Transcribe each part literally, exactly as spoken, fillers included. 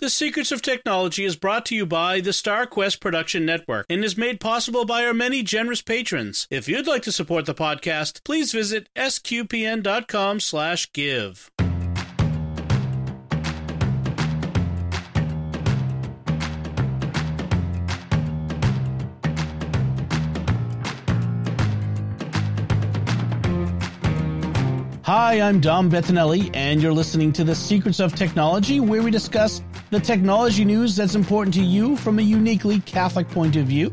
The Secrets of Technology is brought to you by the StarQuest Production Network and is made possible by our many generous patrons. If you'd like to support the podcast, please visit sqpn.com slash give. Hi, I'm Dom Bettinelli, and you're listening to The Secrets of Technology, where we discuss the technology news that's important to you from a uniquely Catholic point of view.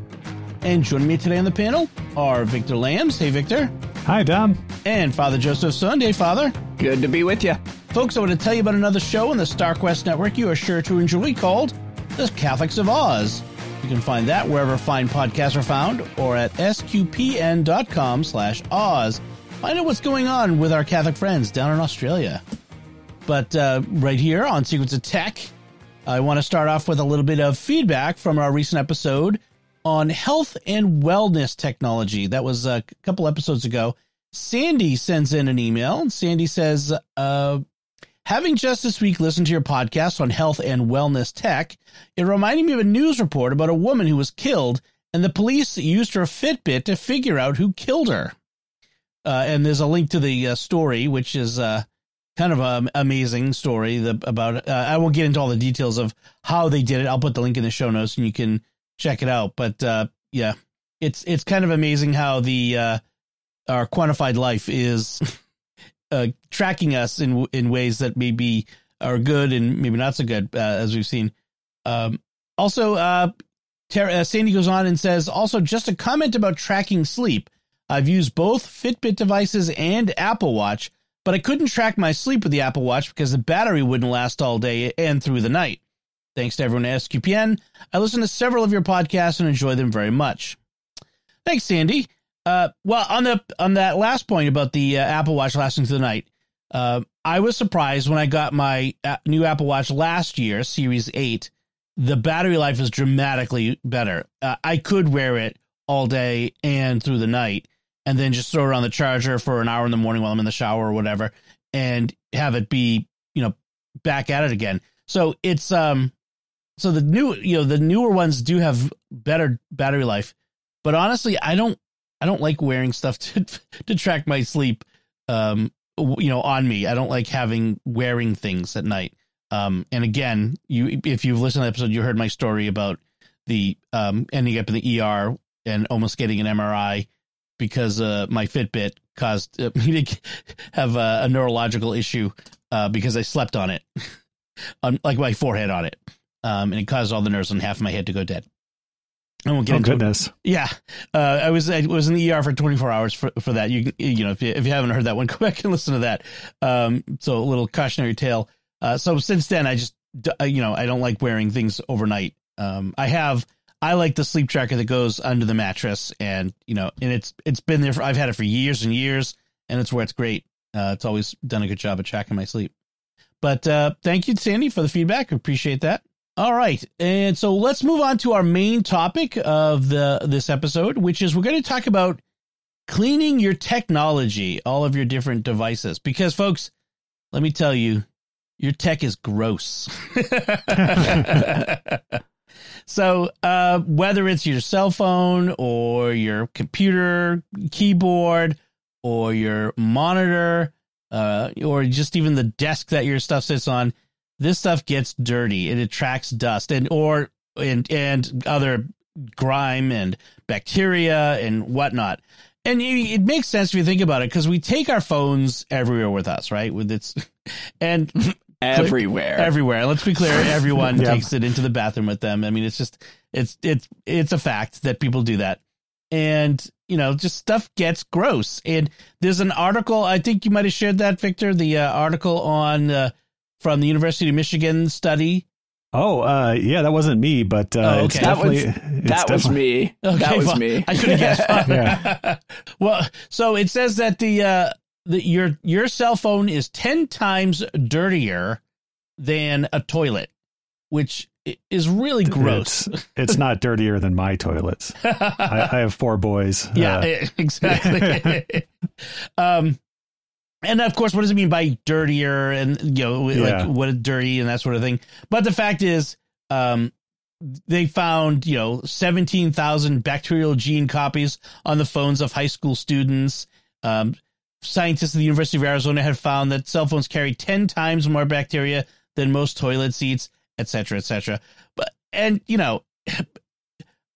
And joining me today on the panel are Victor Lams. Hey, Victor. Hi, Dom. And Father Joseph Sund. Hey, Father. Good to be with you. Folks, I want to tell you about another show on the StarQuest Network you are sure to enjoy called The Catholics of Oz. You can find that wherever fine podcasts are found or at sqpn.com slash Oz. Find out what's going on with our Catholic friends down in Australia. But uh, right here on Sequence of Tech, I want to start off with a little bit of feedback from our recent episode on health and wellness technology. That was a couple episodes ago. Sandy sends in an email, and Sandy says, uh, having just this week listened to your podcast on health and wellness tech, it reminded me of a news report about a woman who was killed, and the police used her Fitbit to figure out who killed her. Uh, and there's a link to the uh, story, which is uh, kind of an amazing story the, about uh, I won't get into all the details of how they did it. I'll put the link in the show notes and you can check it out. But uh, yeah, it's it's kind of amazing how the uh, our quantified life is uh, tracking us in in ways that maybe are good and maybe not so good, uh, as we've seen. Um, also, uh, Tara, uh, Sandy goes on and says, also just a comment about tracking sleep. I've used both Fitbit devices and Apple Watch, but I couldn't track my sleep with the Apple Watch because the battery wouldn't last all day and through the night. Thanks to everyone at S Q P N. I listen to several of your podcasts and enjoy them very much. Thanks, Sandy. Uh, well, on the on that last point about the uh, Apple Watch lasting through the night, uh, I was surprised when I got my new Apple Watch last year, Series eight. The battery life is dramatically better. Uh, I could wear it all day and through the night, and then just throw it on the charger for an hour in the morning while I'm in the shower or whatever, and have it be, you know, back at it again. So it's, um, so the new, you know, the newer ones do have better battery life, but honestly, I don't, I don't like wearing stuff to, to track my sleep, um, you know, on me. I don't like having wearing things at night. Um, and again, you, if you've listened to the episode, you heard my story about the, um, ending up in the E R and almost getting an M R I, because uh, my Fitbit caused uh, me to have a, a neurological issue uh, because I slept on it, on, like my forehead on it. Um, and it caused all the nerves on half of my head to go dead. I won't get oh, into goodness. It. Yeah. Uh, I was I was in the E R for twenty-four hours for, for that. You you know, if you, if you haven't heard that one, go back and listen to that. Um, so a little cautionary tale. Uh, so since then, I just, you know, I don't like wearing things overnight. Um, I have... I like the sleep tracker that goes under the mattress, and, you know, and it's, it's been there for, I've had it for years and years, and it's where it's great. Uh, it's always done a good job of tracking my sleep, but uh, thank you, Sandy, for the feedback. I appreciate that. All right. And so let's move on to our main topic of the, this episode, which is we're going to talk about cleaning your technology, all of your different devices, because folks, let me tell you, your tech is gross. So uh, whether it's your cell phone or your computer keyboard or your monitor uh, or just even the desk that your stuff sits on, this stuff gets dirty and it attracts dust and or and and other grime and bacteria and whatnot. And it makes sense if you think about it, because we take our phones everywhere with us, right? With its and everywhere, everywhere. Let's be clear. Everyone yeah. takes it into the bathroom with them. I mean, it's just it's it's it's a fact that people do that. And, you know, just stuff gets gross. And there's an article. I think you might have shared that, Victor, the uh, article on uh, from the University of Michigan study. Oh, uh, yeah, that wasn't me, but uh, oh, okay. it's definitely, that was, it's that definitely. was me. Okay, that was well, me. I should have guessed. yeah. Well, so it says that the uh, the your your cell phone is ten times dirtier than a toilet, which is really gross. It's, it's not dirtier than my toilets. I, I have four boys. Yeah, uh, exactly. um, And of course, what does it mean by dirtier and, you know, yeah. like what dirty and that sort of thing. But the fact is, um, they found, you know, seventeen thousand bacterial gene copies on the phones of high school students. Um, scientists at the University of Arizona have found that cell phones carry ten times more bacteria than most toilet seats, et cetera, et cetera. But, and, you know,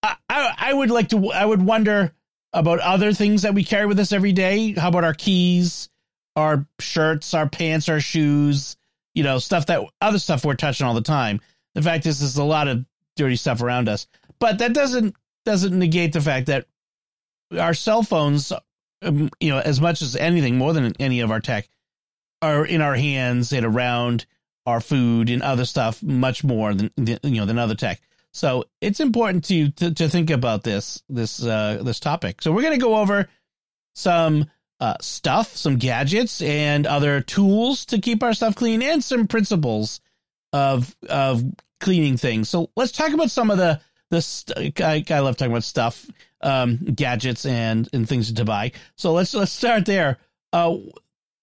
I, I, I would like to, I would wonder about other things that we carry with us every day. How about our keys, our shirts, our pants, our shoes, you know, stuff that other stuff we're touching all the time. The fact is, there's a lot of dirty stuff around us, but that doesn't, doesn't negate the fact that our cell phones, um, you know, as much as anything, more than any of our tech, are in our hands and around our food and other stuff much more than, you know, than other tech. So it's important to, to, to think about this, this, uh, this topic. So we're going to go over some uh, stuff, some gadgets and other tools to keep our stuff clean and some principles of, of cleaning things. So let's talk about some of the, the, st- I, I love talking about stuff, um, gadgets and, and things to buy. So let's, let's start there. Uh,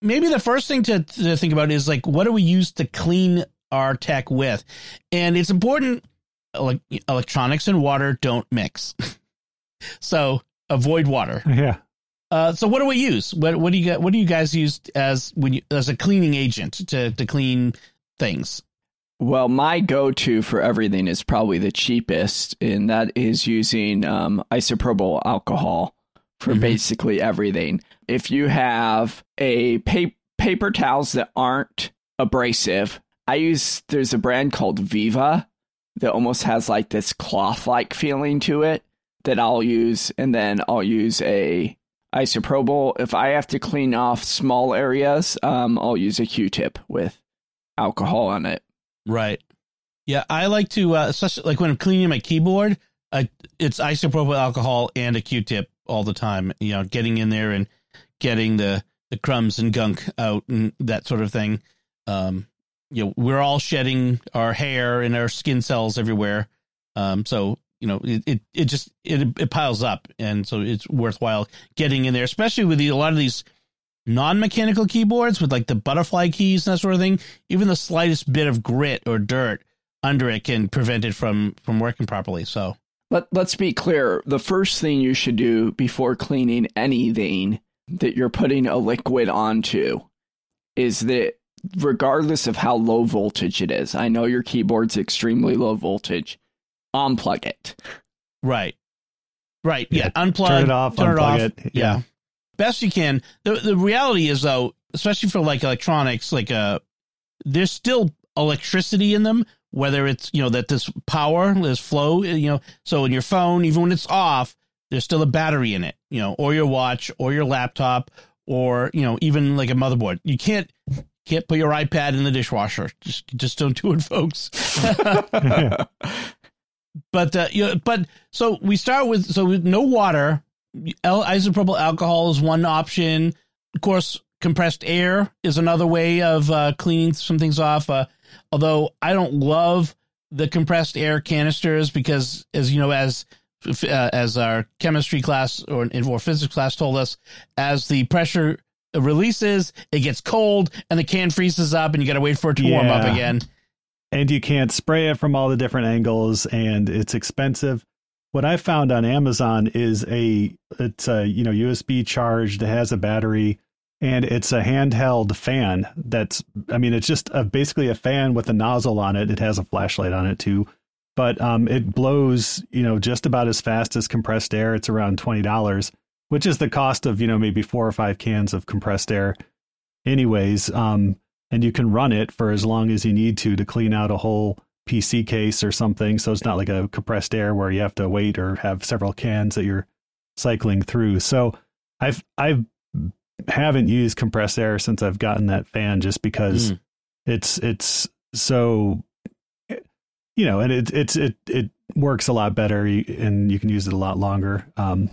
maybe the first thing to, to think about is, like, what do we use to clean our tech with? And it's important. Ele- electronics and water don't mix. So avoid water. Yeah. Uh, so what do we use? What, what do you got? What do you guys use as when you, as a cleaning agent to, to clean things? Well, my go-to for everything is probably the cheapest, and that is using um, isopropyl alcohol for mm-hmm. basically everything. If you have a pa- paper towels that aren't abrasive, I use, there's a brand called Viva that almost has like this cloth-like feeling to it that I'll use. And then I'll use a isopropyl. If I have to clean off small areas, um, I'll use a Q-tip with alcohol on it. Right. Yeah, I like to, uh, especially like when I'm cleaning my keyboard, I, it's isopropyl alcohol and a Q-tip all the time, you know, getting in there and getting the, the crumbs and gunk out and that sort of thing. Um You know, we're all shedding our hair and our skin cells everywhere. Um, so, you know, it, it, it just, it, it piles up. And so it's worthwhile getting in there, especially with the, a lot of these non-mechanical keyboards with like the butterfly keys and that sort of thing. Even the slightest bit of grit or dirt under it can prevent it from, from working properly. So Let, let's be clear. The first thing you should do before cleaning anything that you're putting a liquid onto is that, regardless of how low voltage it is, I know your keyboard's extremely low voltage, unplug it. Right. Right. Yeah. yeah. Unplug. Turn it off. Turn unplug it off. It. Yeah. yeah. Best you can. The the reality is, though, especially for like electronics, like uh, there's still electricity in them, whether it's, you know, that this power, this flow, you know, so in your phone, even when it's off, there's still a battery in it, you know, or your watch or your laptop or, you know, even like a motherboard. You can't. Can't put your iPad in the dishwasher. Just, just don't do it, folks. but, uh, you know, but so we start with, so with no water, L- isopropyl alcohol is one option. Of course, compressed air is another way of uh, cleaning some things off. Uh, although I don't love the compressed air canisters because, as you know, as uh, as our chemistry class or, or physics class told us, as the pressure releases, it gets cold and the can freezes up and you got to wait for it to yeah. warm up again. And you can't spray it from all the different angles and it's expensive. What I found on Amazon is a, it's a, you know, U S B charged, it has a battery and it's a handheld fan. That's, I mean, it's just a, basically a fan with a nozzle on it. It has a flashlight on it too, but um, it blows, you know, just about as fast as compressed air. It's around twenty dollars. Which is the cost of, you know, maybe four or five cans of compressed air anyways. Um, and you can run it for as long as you need to, to clean out a whole P C case or something. So it's not like a compressed air where you have to wait or have several cans that you're cycling through. So I've, I've haven't used compressed air since I've gotten that fan just because mm. it's, it's so, you know, and it, it's, it, it works a lot better and you can use it a lot longer. Um,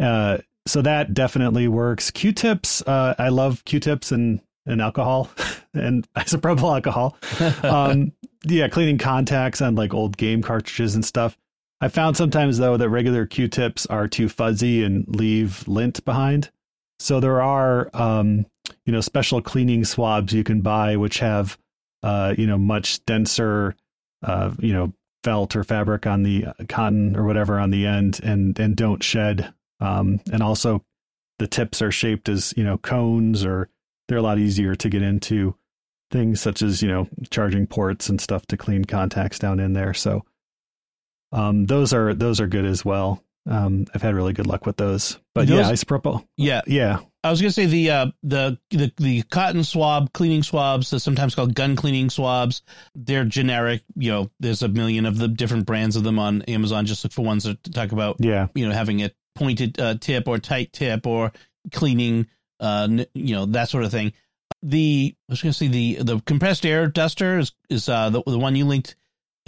Uh, so that definitely works. Q-tips. Uh, I love Q-tips and, and alcohol and isopropyl alcohol. Um, yeah. Cleaning contacts on like old game cartridges and stuff. I found sometimes though that regular Q-tips are too fuzzy and leave lint behind. So there are, um, you know, special cleaning swabs you can buy, which have, uh, you know, much denser, uh, you know, felt or fabric on the uh, cotton or whatever on the end, and and don't shed. Um, and also, the tips are shaped as, you know, cones, or they're a lot easier to get into things such as, you know, charging ports and stuff to clean contacts down in there. So um, those are those are good as well. Um, I've had really good luck with those, but those, yeah, I propose. Yeah. Yeah. I was going to say the, uh, the, the, the cotton swab cleaning swabs, sometimes called gun cleaning swabs. They're generic. You know, there's a million of the different brands of them on Amazon. Just look for ones that talk about, yeah, you know, having a pointed uh, tip or tight tip or cleaning, uh, you know, that sort of thing. The, I was going to say the, the compressed air duster is, is, uh, the, the one you linked,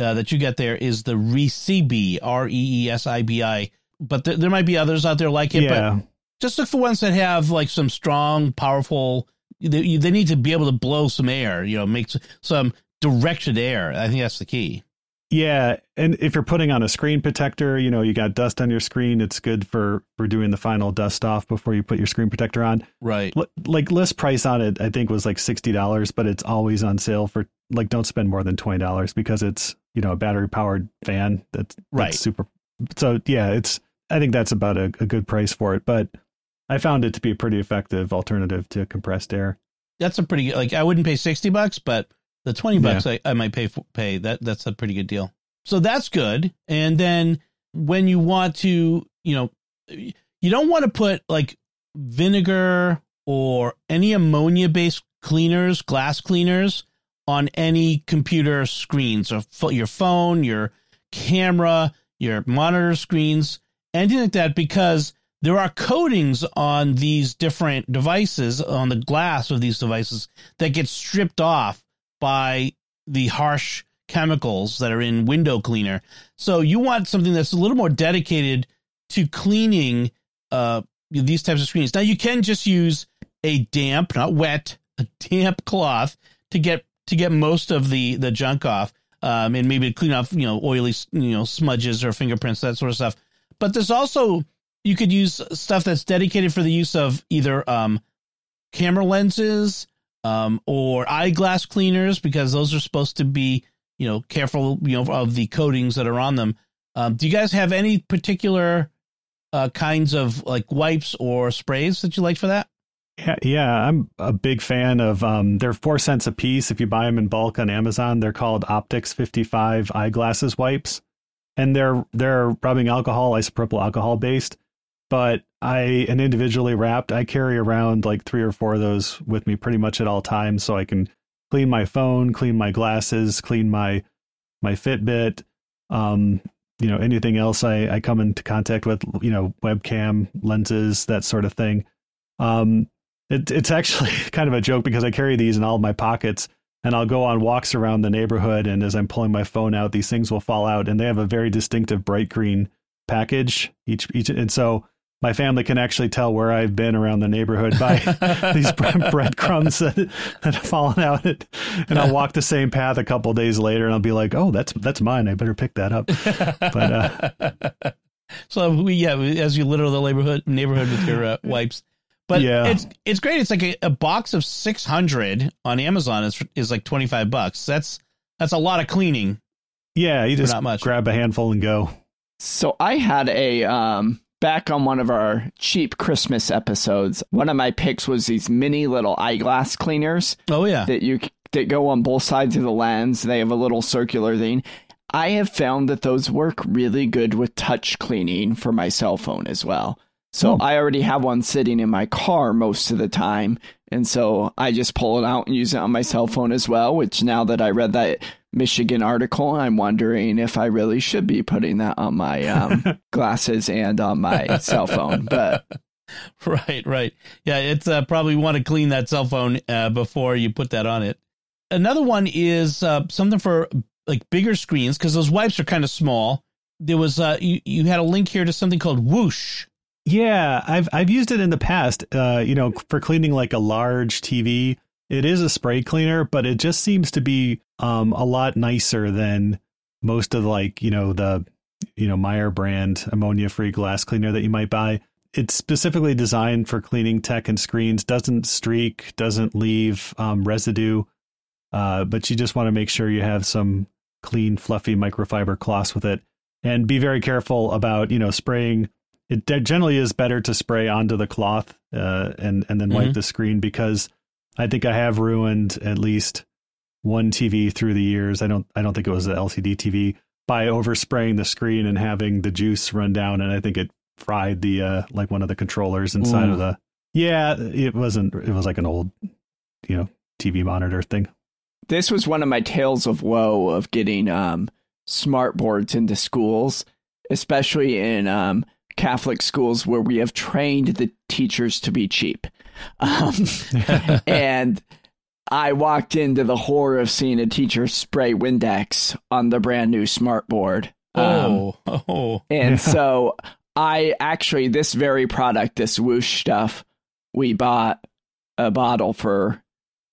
uh, that you got there is the Reesibi, R E E S I B I. But th- there might be others out there like it, yeah. But just look for ones that have like some strong, powerful, they, they need to be able to blow some air, you know, make some directed air. I think that's the key. Yeah. And if you're putting on a screen protector, you know, you got dust on your screen, it's good for, for doing the final dust off before you put your screen protector on. Right. L- like list price on it, I think was like sixty dollars, but it's always on sale for like, don't spend more than twenty dollars because it's, you know, a battery powered fan. That's, right. That's super. So, yeah, it's, I think that's about a, a good price for it, but I found it to be a pretty effective alternative to compressed air. That's a pretty good, like, I wouldn't pay sixty bucks, but the twenty bucks, yeah, I, I might pay for, pay that. That's a pretty good deal. So that's good. And then when you want to, you know, you don't want to put like vinegar or any ammonia based cleaners, glass cleaners on any computer screens, or f- your phone, your camera, your monitor screens, anything like that, because there are coatings on these different devices, on the glass of these devices, that get stripped off by the harsh chemicals that are in window cleaner. So you want something that's a little more dedicated to cleaning uh, these types of screens. Now, you can just use a damp, not wet, a damp cloth to get to get most of the, the junk off. Um, and maybe clean off, you know, oily, you know, smudges or fingerprints, that sort of stuff. But there's also, you could use stuff that's dedicated for the use of either um, camera lenses um, or eyeglass cleaners, because those are supposed to be, you know, careful, you know, of the coatings that are on them. Um, do you guys have any particular uh, kinds of like wipes or sprays that you like for that? Yeah, yeah, I'm a big fan of um, they're four cents a piece. If you buy them in bulk on Amazon, they're called Optics fifty-five eyeglasses wipes, and they're they're rubbing alcohol, isopropyl alcohol based. But I and individually wrapped, I carry around like three or four of those with me pretty much at all times, so I can clean my phone, clean my glasses, clean my my Fitbit, um, you know, anything else I I come into contact with, you know, webcam lenses, that sort of thing. Um, It, it's actually kind of a joke because I carry these in all of my pockets, and I'll go on walks around the neighborhood, and as I'm pulling my phone out, these things will fall out, and they have a very distinctive bright green package each. each and so my family can actually tell where I've been around the neighborhood by these breadcrumbs that, that have fallen out. And I'll walk the same path a couple of days later, and I'll be like, oh, that's that's mine. I better pick that up. But uh, So, we, yeah, as you litter the neighborhood, neighborhood with your uh, wipes. But yeah, it's it's great. It's like a, a box of six hundred on Amazon is is like twenty-five bucks. That's that's a lot of cleaning. Yeah, you just not much. Grab a handful and go. So I had a um back on one of our cheap Christmas episodes, one of my picks was these mini little eyeglass cleaners. Oh yeah, that you that go on both sides of the lens. They have a little circular thing. I have found that those work really good with touch cleaning for my cell phone as well. So oh. I already have one sitting in my car most of the time. And so I just pull it out and use it on my cell phone as well, which now that I read that Michigan article, I'm wondering if I really should be putting that on my um, glasses and on my cell phone. But Right, right. Yeah, it's uh, probably want to clean that cell phone uh, before you put that on it. Another one is uh, something for like bigger screens, because those wipes are kind of small. There was uh, you, you had a link here to something called Whoosh. Yeah, I've I've used it in the past, uh, you know, for cleaning like a large T V. It is a spray cleaner, but it just seems to be um, a lot nicer than most of like, you know, the, you know, Meyer brand ammonia free glass cleaner that you might buy. It's specifically designed for cleaning tech and screens. Doesn't streak, doesn't leave um, residue, uh, but you just want to make sure you have some clean, fluffy microfiber cloths with it. And be very careful about, you know, spraying. It generally is better to spray onto the cloth uh, and, and then wipe mm-hmm. the screen, because I think I have ruined at least one T V through the years. I don't I don't think it was an L C D T V, by overspraying the screen and having the juice run down. And I think it fried the uh, like one of the controllers inside Ooh. of the. Yeah, it wasn't. It was like an old, you know, T V monitor thing. This was one of my tales of woe of getting um, smart boards into schools, especially in um, Catholic schools where we have trained the teachers to be cheap. Um, and I walked into the horror of seeing a teacher spray Windex on the brand new smart board. Um, oh, oh. And yeah. so I actually, this very product, this Whoosh stuff, we bought a bottle for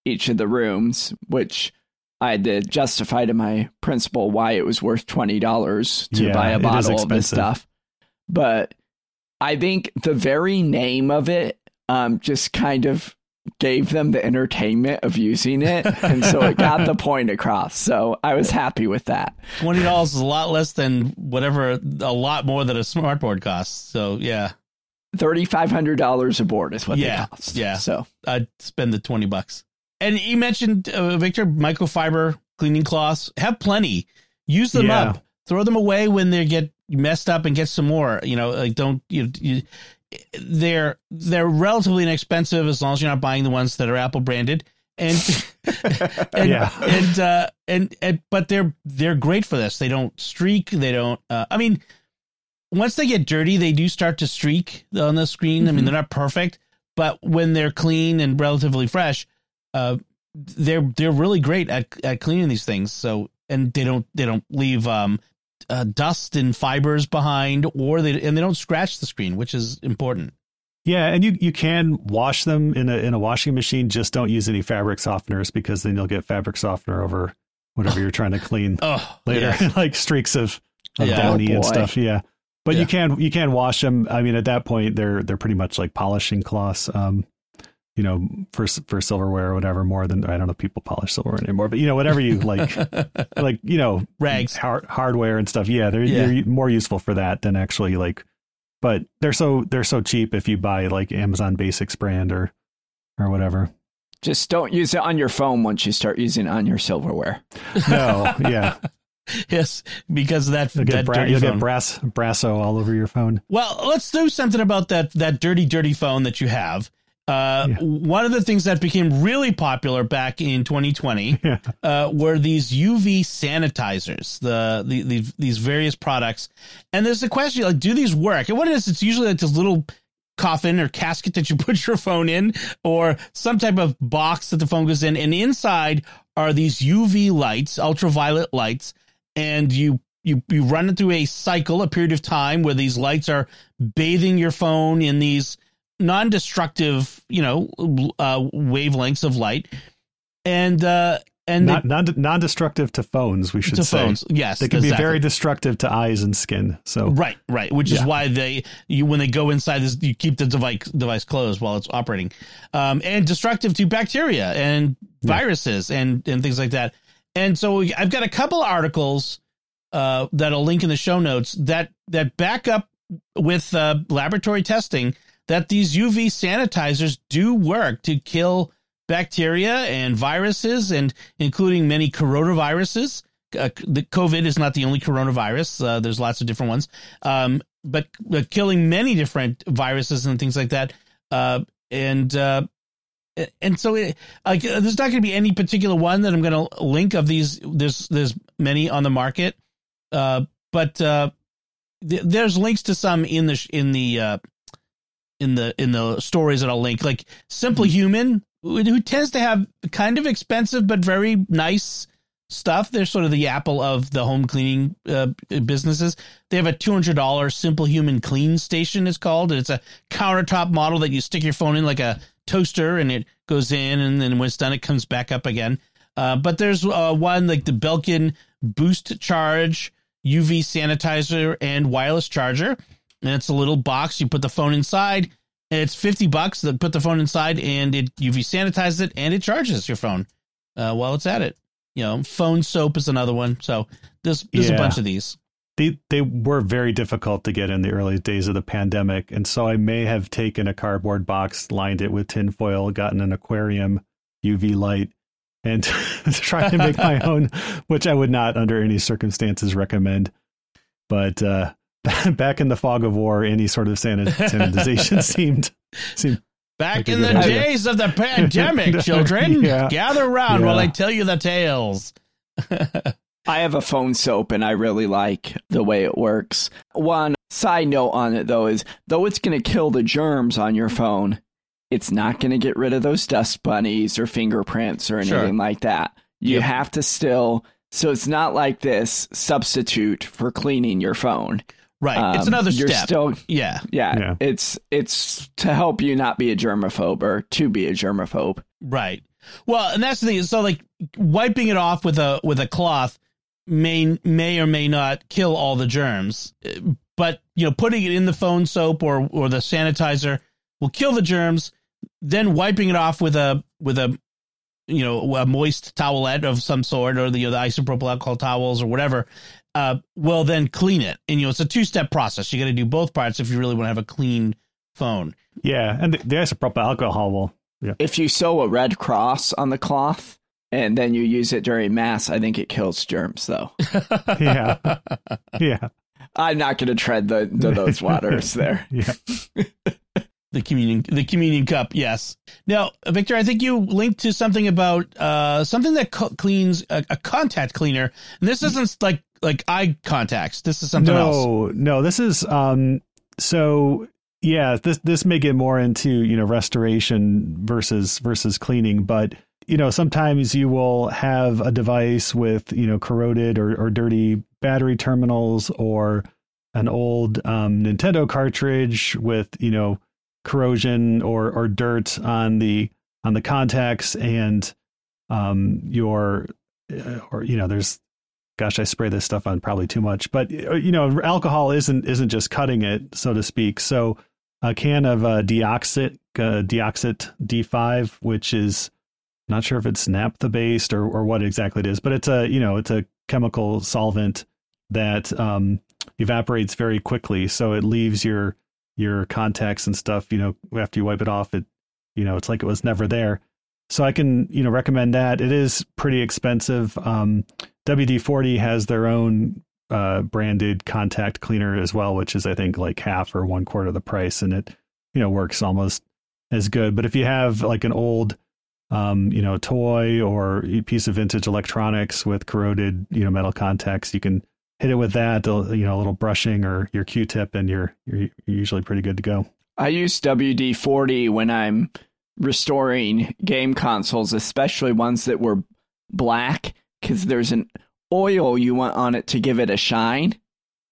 each of the rooms, which I had to justify to my principal why it was worth twenty dollars to yeah, buy a bottle of this stuff. But I think the very name of it um, just kind of gave them the entertainment of using it, and so it got the point across. So I was happy with that. twenty dollars is a lot less than whatever, a lot more than a smartboard costs. So yeah, thirty-five hundred dollars a board is what yeah, they cost. Yeah, so I'd spend the twenty bucks. And you mentioned uh, Victor, microfiber cleaning cloths. Have plenty, use them yeah. up, throw them away when they get messed up, and get some more. You know, like don't you, you They're they're relatively inexpensive as long as you're not buying the ones that are Apple branded, and and yeah. and, uh, and and but they're they're great for this. They don't streak. They don't. Uh, I mean, once they get dirty, they do start to streak on the screen. Mm-hmm. I mean, they're not perfect, but when they're clean and relatively fresh, uh, they're they're really great at at cleaning these things. So and they don't they don't leave um. Uh, dust and fibers behind, or they and they don't scratch the screen, which is important. Yeah, and you you can wash them in a in a washing machine. Just don't use any fabric softeners, because then you'll get fabric softener over whatever you're trying to clean oh, later, yeah. like streaks of, of yeah. downy oh, and stuff. Yeah, but yeah. you can you can wash them. I mean, at that point, they're they're pretty much like polishing cloths. Um, you know, for for silverware or whatever, more than, I don't know if people polish silverware anymore, but you know, whatever you like, like, you know, rags, hard, hardware and stuff. Yeah. They're, yeah. they're more useful for that than actually like, but they're so, they're so cheap if you buy like Amazon Basics brand or, or whatever. Just don't use it on your phone once you start using it on your silverware. No. Yeah. Yes, because of that, you'll that get bra- dirty you'll phone. Get brass brasso all over your phone. Well, let's do something about that, that dirty, dirty phone that you have. Uh, yeah. One of the things that became really popular back in twenty twenty yeah. uh, were these U V sanitizers, the, the, the these various products. And there's the question, like, do these work? And what it is, it's usually like this little coffin or casket that you put your phone in, or some type of box that the phone goes in. And inside are these U V lights, ultraviolet lights, and you You you run it through a cycle, a period of time where these lights are bathing your phone in these non-destructive, you know, uh, wavelengths of light, and uh, and non, non non-destructive to phones. We should to say phones. Yes, they can exactly. be very destructive to eyes and skin. So right, right, which yeah. is why they you when they go inside this, you keep the device device closed while it's operating, um, and destructive to bacteria and viruses yeah. and and things like that. And so I've got a couple articles uh, that I'll link in the show notes that that back up with uh, laboratory testing that these U V sanitizers do work to kill bacteria and viruses, and including many coronaviruses. Uh, the COVID is not the only coronavirus. Uh, there's lots of different ones, um, but uh, killing many different viruses and things like that. Uh, and uh, and so it, uh, there's not going to be any particular one that I'm going to link of these. There's there's many on the market, uh, but uh, th- there's links to some in the in the. Uh, in the in the stories that I'll link, like Simple Human, who tends to have kind of expensive but very nice stuff. They're sort of the Apple of the home cleaning uh, businesses. They have a two hundred dollars Simple Human Clean Station, it's called. It's a countertop model that you stick your phone in like a toaster, and it goes in, and then when it's done, it comes back up again. Uh, but there's uh, one like the Belkin Boost Charge U V Sanitizer and Wireless Charger. and it's a little box. You put the phone inside, and it's fifty bucks to put the phone inside, and it U V sanitizes it, and it charges your phone uh, while it's at it. You know, Phone Soap is another one. So there's, there's yeah. a bunch of these. They, they were very difficult to get in the early days of the pandemic. And so I may have taken a cardboard box, lined it with tinfoil, gotten an aquarium, U V light, and tried to make my own, which I would not under any circumstances recommend. But uh, back in the fog of war, any sort of sanitization seemed seemed Back like in the idea. days of the pandemic, children, yeah. gather around yeah. while I tell you the tales. I have a Phone Soap, and I really like the way it works. One side note on it, though, is though it's going to kill the germs on your phone, it's not going to get rid of those dust bunnies or fingerprints or anything sure. like that. You yep. have to still, so it's not like this substitute for cleaning your phone. Right. Um, it's another you're step. Still, yeah. yeah. Yeah. It's it's to help you not be a germaphobe or to be a germaphobe. Right. Well, and that's the thing. So, like, wiping it off with a with a cloth may may or may not kill all the germs, but, you know, putting it in the Phone Soap or or the sanitizer will kill the germs. Then wiping it off with a with a you know a moist towelette of some sort, or the, you know, the isopropyl alcohol towels or whatever, uh will then clean it. And, you know, it's a two step process. You got to do both parts if you really want to have a clean phone. Yeah, and the, the isopropyl alcohol will. Yeah. If you sew a red cross on the cloth, and then you use it during mass, I think it kills germs, though. yeah. Yeah. I'm not going to tread the, the those waters there. Yeah. the communion the communion cup, yes. Now, Victor, I think you linked to something about uh, something that co- cleans a, a contact cleaner. And this isn't like, like eye contacts. This is something no, else. No, no. This is um, so... Yeah, this this may get more into, you know, restoration versus versus cleaning. But, you know, sometimes you will have a device with, you know, corroded or, or dirty battery terminals, or an old um, Nintendo cartridge with, you know, corrosion or, or dirt on the on the contacts, and um, your or, you know, there's. Gosh, I spray this stuff on probably too much. But, you know, alcohol isn't isn't just cutting it, so to speak. So a can of uh, DeoxIT, uh, DeoxIT D five, which is I'm not sure if it's naphtha based or, or what exactly it is, but it's a, you know, it's a chemical solvent that um, evaporates very quickly. So it leaves your your contacts and stuff, you know, after you wipe it off, it, you know, it's like it was never there. So I can, you know, recommend that. It is pretty expensive. Um, W D forty has their own uh, branded contact cleaner as well, which is, I think, like half or one quarter of the price. And it, you know, works almost as good. But if you have like an old, um, you know, toy or a piece of vintage electronics with corroded, you know, metal contacts, you can hit it with that, you know, a little brushing or your Q-tip, and you're you're usually pretty good to go. I use W D forty when I'm restoring game consoles, especially ones that were black, because there's an oil you want on it to give it a shine.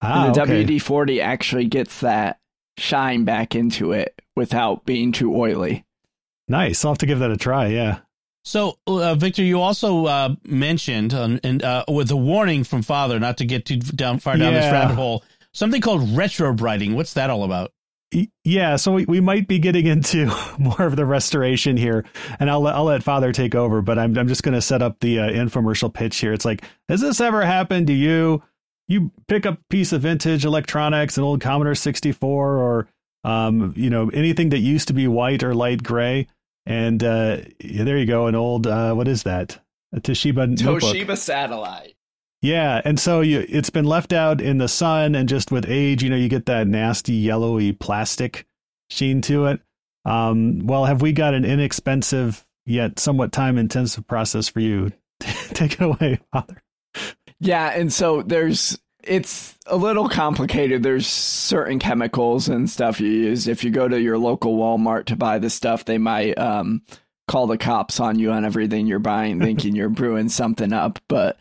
Ah, and the okay. W D forty actually gets that shine back into it without being too oily. Nice. I'll have to give that a try. Yeah. So, uh, Victor, you also uh, mentioned, um, and uh, with a warning from Father not to get too down far down yeah. this rabbit hole, something called retrobriting. What's that all about? Yeah, so we, we might be getting into more of the restoration here, and I'll I'll let Father take over. But I'm I'm just going to set up the uh, infomercial pitch here. It's like, has this ever happened to you? You pick up a piece of vintage electronics, an old Commodore sixty-four, or um, you know, anything that used to be white or light gray, and uh, there you go, an old uh, what is that? A Toshiba Toshiba notebook. Satellite. Yeah, and so you, it's been left out in the sun, and just with age, you know, you get that nasty yellowy plastic sheen to it. Um, well, have we got an inexpensive yet somewhat time-intensive process for you? Take it away, Father. Yeah, and so there's it's a little complicated. There's certain chemicals and stuff you use. If you go to your local Walmart to buy the stuff, they might um, call the cops on you on everything you're buying, thinking you're brewing something up, but...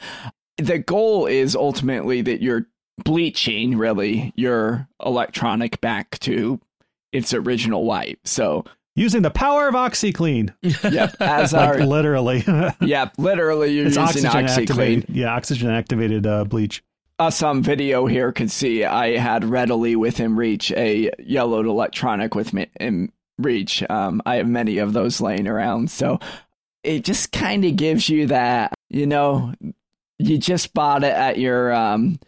The goal is ultimately that you're bleaching, really, your electronic back to its original white. So using the power of OxyClean. Yep, as like our literally. Yep, literally, you're it's using OxyClean. Yeah, oxygen activated uh, bleach. us on video here could see, I had readily within reach a yellowed electronic with me in reach. Um, I have many of those laying around. So it just kind of gives you that, you know, you just bought it at your um,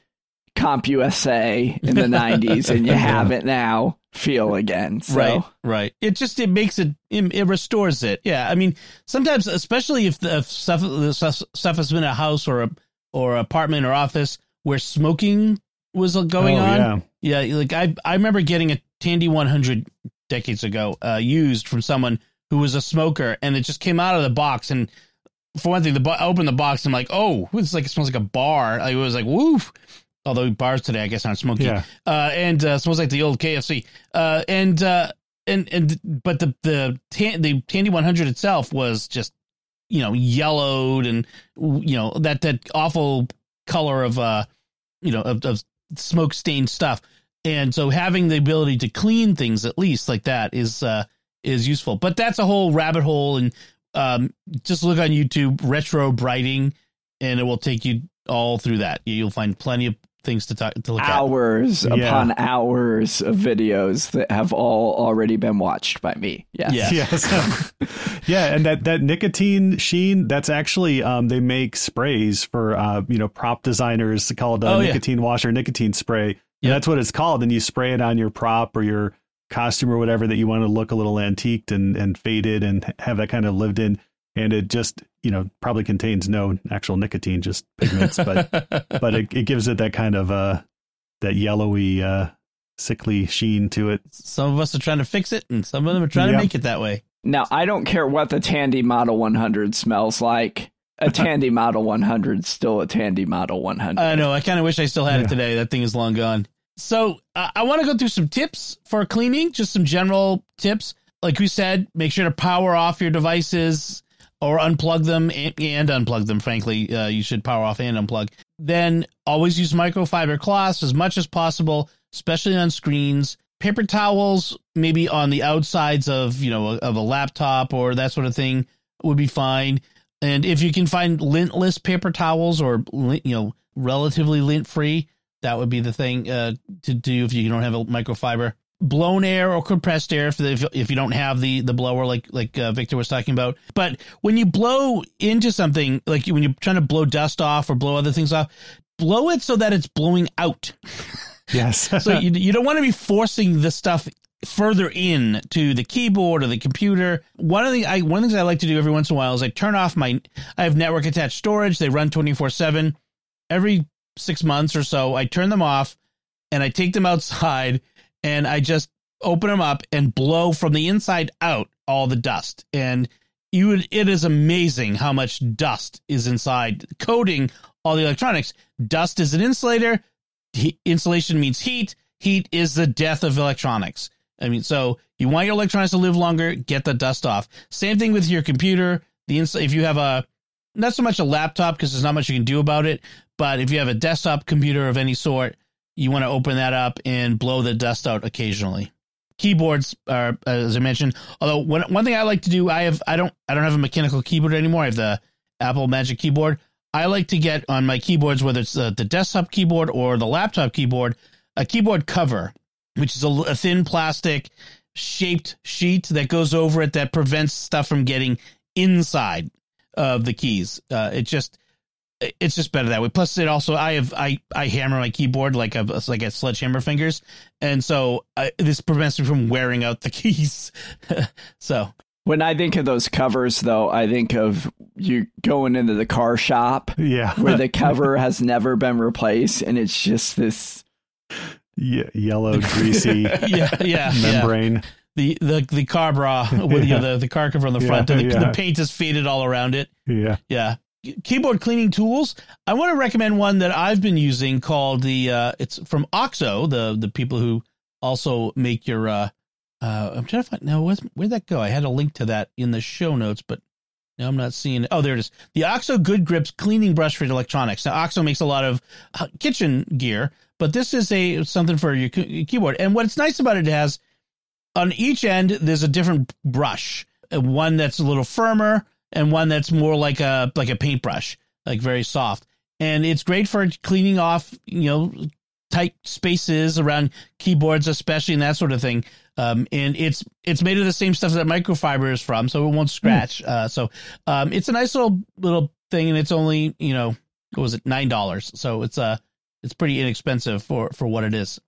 CompUSA in the nineties and you have it now feel again. So. Right, right. It just, it makes it, it, it restores it. Yeah. I mean, sometimes, especially if the if stuff, the stuff has been a house or a, or apartment or office where smoking was going oh, on. Yeah. yeah. Like I, I remember getting a Tandy one hundred decades ago uh, used from someone who was a smoker, and it just came out of the box. And for one thing, the bo- I opened the box and I'm like, oh, it's like, it smells like a bar. Like, it was like, woof. Although bars today, I guess, aren't smoky. Yeah. Uh, and uh, smells like the old K F C. Uh, and, uh, and, and, but the, the, tan- the Tandy one hundred itself was just, you know, yellowed and, you know, that, that awful color of, uh, you know, of, of smoke stained stuff. And so having the ability to clean things, at least like that, is, uh, is useful, but that's a whole rabbit hole. And, um, just look on YouTube, retro brighting, and it will take you all through that. You'll find plenty of things to talk to look hours at. Hours upon yeah. hours of videos that have all already been watched by me. Yes. Yes. yes. yeah. And that, that nicotine sheen, that's actually, um, they make sprays for, uh, you know, prop designers called uh, oh, nicotine yeah. washer, nicotine spray. Yep. That's what it's called. And you spray it on your prop or your costume or whatever that you want to look a little antiqued and, and faded and have that kind of lived in. And it just, you know, probably contains no actual nicotine, just pigments, but but it, it gives it that kind of uh, that yellowy, uh, sickly sheen to it. Some of us are trying to fix it, and some of them are trying yeah. to make it that way. Now, I don't care what the Tandy Model one hundred smells like. A Tandy Model one hundred is still a Tandy Model one hundred. I know. I kind of wish I still had yeah. it today. That thing is long gone. So uh, I want to go through some tips for cleaning, just some general tips. Like we said, make sure to power off your devices. Or unplug them and, and unplug them, frankly. Uh, you should power off and unplug. Then always use microfiber cloths as much as possible, especially on screens. Paper towels, maybe on the outsides of, you know, of a laptop or that sort of thing would be fine. And if you can find lintless paper towels or, you know, relatively lint-free, that would be the thing uh, to do if you don't have a microfiber. Blown air or compressed air if, the, if you don't have the, the blower like like uh, Victor was talking about. But when you blow into something, like when you're trying to blow dust off or blow other things off, blow it so that it's blowing out. Yes. So you, you don't want to be forcing the stuff further in to the keyboard or the computer. One of the I, one of the things I like to do every once in a while is I turn off my I have network attached storage. They run twenty-four seven. Every six months or so, I turn them off and I take them outside. And I just open them up and blow from the inside out all the dust. And you would, it is amazing how much dust is inside coating all the electronics. Dust is an insulator. He, insulation means heat. Heat is the death of electronics. I mean, so you want your electronics to live longer, get the dust off. Same thing with your computer. The ins- If you have a, not so much a laptop because there's not much you can do about it, but if you have a desktop computer of any sort, you want to open that up and blow the dust out occasionally. Keyboards are, as I mentioned, although one, one thing I like to do, I have, I don't, I don't have a mechanical keyboard anymore. I have the Apple Magic Keyboard. I like to get on my keyboards, whether it's the, the desktop keyboard or the laptop keyboard, a keyboard cover, which is a, a thin plastic shaped sheet that goes over it that prevents stuff from getting inside of the keys. Uh, it just, It's just better that way. Plus, it also I have I, I hammer my keyboard like a like a sledgehammer fingers, and so I, this prevents me from wearing out the keys. So when I think of those covers, though, I think of you going into the car shop, yeah, where the cover has never been replaced, and it's just this Ye- yellow, greasy, yeah, yeah, membrane. Yeah. The, the the car bra with yeah. you know, the the car cover on the yeah, front, and the, yeah. the paint is faded all around it. Yeah, yeah. Keyboard cleaning tools. I want to recommend one that I've been using called the, uh, it's from OXO, the the people who also make your, uh, uh, I'm trying to find, now, where'd that go? I had a link to that in the show notes, but now I'm not seeing it. Oh, there it is. The OXO Good Grips Cleaning Brush for Electronics. Now, OXO makes a lot of kitchen gear, but this is a something for your keyboard. And what's nice about it has, on each end, there's a different brush, one that's a little firmer, and one that's more like a like a paintbrush, like very soft. and it's great for cleaning off, you know, tight spaces around keyboards, especially, and that sort of thing. Um, and it's it's made of the same stuff that microfiber is from, so it won't scratch. Mm. Uh, so um, it's a nice little little thing, and it's only, you know, what was it, nine dollars? So it's uh it's pretty inexpensive for for what it is.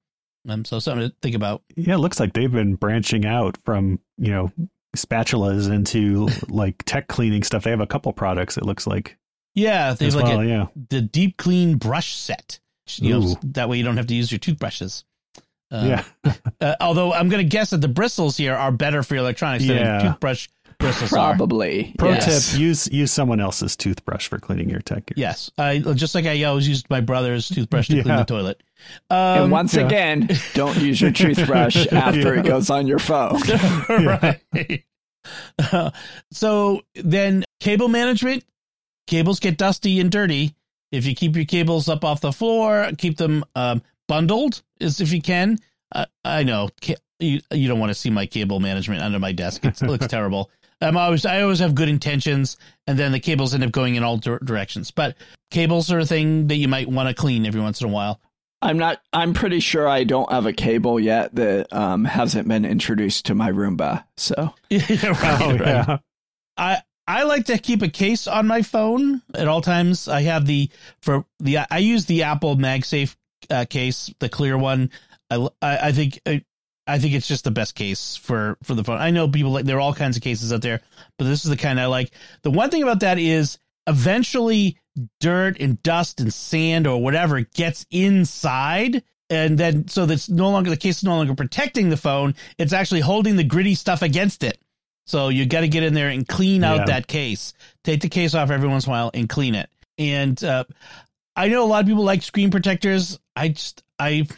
Um, so something to think about. Yeah, it looks like they've been branching out from, you know, spatulas into like tech cleaning stuff. They have a couple products, it looks like. Yeah, they have like well, a, yeah. the deep clean brush set. You know, that way you don't have to use your toothbrushes. Uh, yeah. uh, although I'm going to guess that the bristles here are better for your electronics yeah. than toothbrush bristles Probably. Are. Pro yes. tip, use use someone else's toothbrush for cleaning your tech. Yes. I, just like I always used my brother's toothbrush to yeah. clean the toilet. Um, and once yeah. again, don't use your toothbrush after yeah. it goes on your phone. Right. Uh, so then cable management. Cables get dusty and dirty. If you keep your cables up off the floor, keep them um, bundled as if you can. Uh, I know you, you don't want to see my cable management under my desk. It's, it looks terrible. I'm always I always have good intentions, and then the cables end up going in all di- directions. But cables are a thing that you might want to clean every once in a while. I'm not. I'm pretty sure I don't have a cable yet that um, hasn't been introduced to my Roomba. So yeah, right, oh, right. Yeah. I. I like to keep a case on my phone at all times. I have the for the I use the Apple MagSafe uh, case, the clear one. I, I, I think I, I think it's just the best case for, for the phone. I know people like there are all kinds of cases out there, but this is the kind I like. The one thing about that is eventually dirt and dust and sand or whatever gets inside. And then so that's no longer the case is no longer protecting the phone. It's actually holding the gritty stuff against it. So you got to get in there and clean out yeah. that case. Take the case off every once in a while and clean it. And uh, I know a lot of people like screen protectors. I just I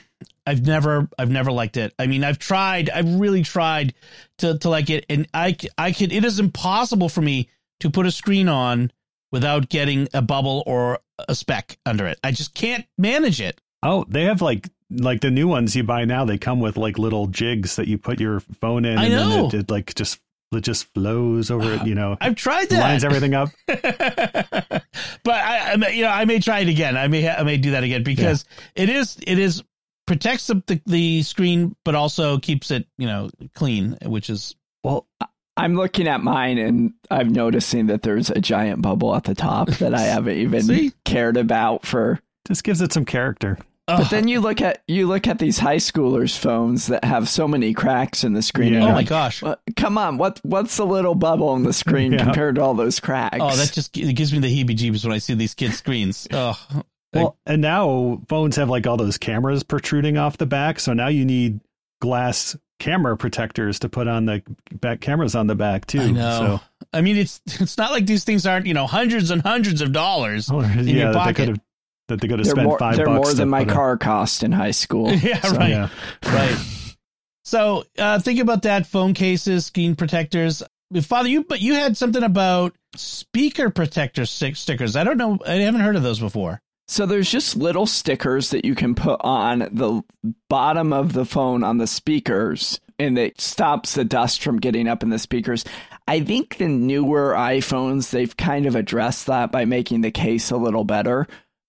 I've never I've never liked it. I mean, I've tried. I've really tried to, to like it. And I I could. It is impossible for me to put a screen on without getting a bubble or a speck under it. I just can't manage it. Oh, they have like. Like the new ones you buy now, they come with like little jigs that you put your phone in. I and know. Then it, it like just. It just flows over it, you know. I've tried that. Lines everything up. But I, I, you know, I may try it again. I may, I may do that again because yeah. it is, it is protects the the screen, but also keeps it, you know, clean. Which is well, I'm looking at mine and I'm noticing that there's a giant bubble at the top that I haven't even cared about for. Just gives it some character. But oh. then you look at you look at these high schoolers' phones that have so many cracks in the screen. Yeah. Oh my like, gosh! Well, come on, what what's the little bubble on the screen yeah. compared to all those cracks? Oh, that just it gives me the heebie-jeebies when I see these kids' screens. Oh, well, and now phones have like all those cameras protruding off the back, so now you need glass camera protectors to put on the back cameras on the back too. I know. So I mean, it's it's not like these things aren't you know hundreds and hundreds of dollars oh, in yeah, your pocket. That they go to they're spend more, five they're bucks. They're more than my car up. Cost in high school. Yeah, so. Right. Yeah. Right. So uh, think about that. Phone cases, screen protectors. Father, you but you had something about speaker protector stick- stickers. I don't know. I haven't heard of those before. So there's just little stickers that you can put on the bottom of the phone on the speakers, and it stops the dust from getting up in the speakers. I think the newer iPhones, they've kind of addressed that by making the case a little better.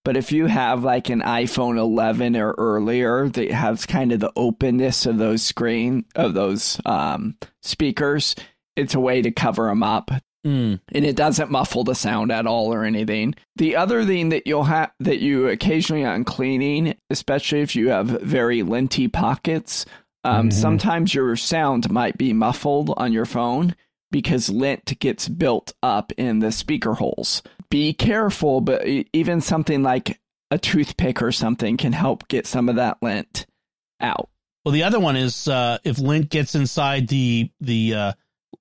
But if you have like an iPhone eleven or earlier that has kind of the openness of those screen of those um, speakers, it's a way to cover them up. Mm. And it doesn't muffle the sound at all or anything. The other thing that you'll have that you occasionally on cleaning, especially if you have very linty pockets, um, mm-hmm. sometimes your sound might be muffled on your phone because lint gets built up in the speaker holes. Be careful, but even something like a toothpick or something can help get some of that lint out. Well, the other one is uh, if lint gets inside the the uh,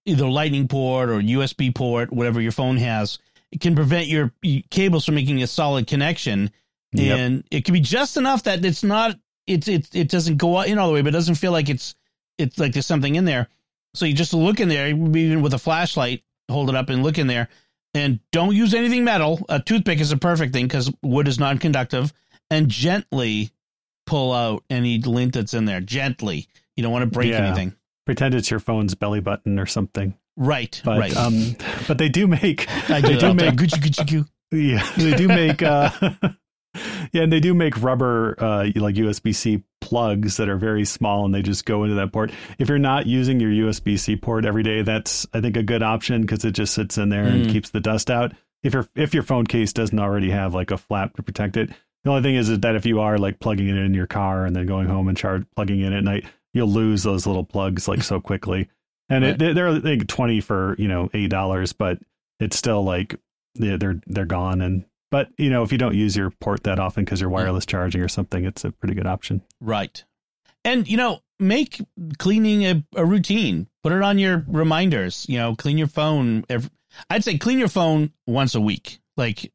either lightning port or U S B port, whatever your phone has, it can prevent your cables from making a solid connection. Yep. And it can be just enough that it's not it's it it doesn't go in all the way, but it doesn't feel like it's it's like there's something in there. So you just look in there, even with a flashlight, hold it up and look in there. And don't use anything metal. A toothpick is a perfect thing because wood is non-conductive. And gently pull out any lint that's in there. Gently. You don't want to break yeah. anything. Pretend it's your phone's belly button or something. Right, but, right. Um, but they do make... I do, they do make... Yeah, they do make uh, yeah, and they do make rubber uh, like U S B C plugs that are very small, and they just go into that port. If you're not using your U S B C port every day, that's I think a good option because it just sits in there mm. and keeps the dust out. If your if your phone case doesn't already have like a flap to protect it. The only thing is, is that if you are like plugging it in your car and then going home and charge plugging it at night, you'll lose those little plugs like so quickly. And right. it, they're like twenty for, you know, eight dollars, but it's still like they're they're gone. And but, you know, if you don't use your port that often because you're wireless charging or something, it's a pretty good option. Right. And, you know, make cleaning a, a routine. Put it on your reminders. You know, clean your phone. Every, I'd say clean your phone once a week. Like.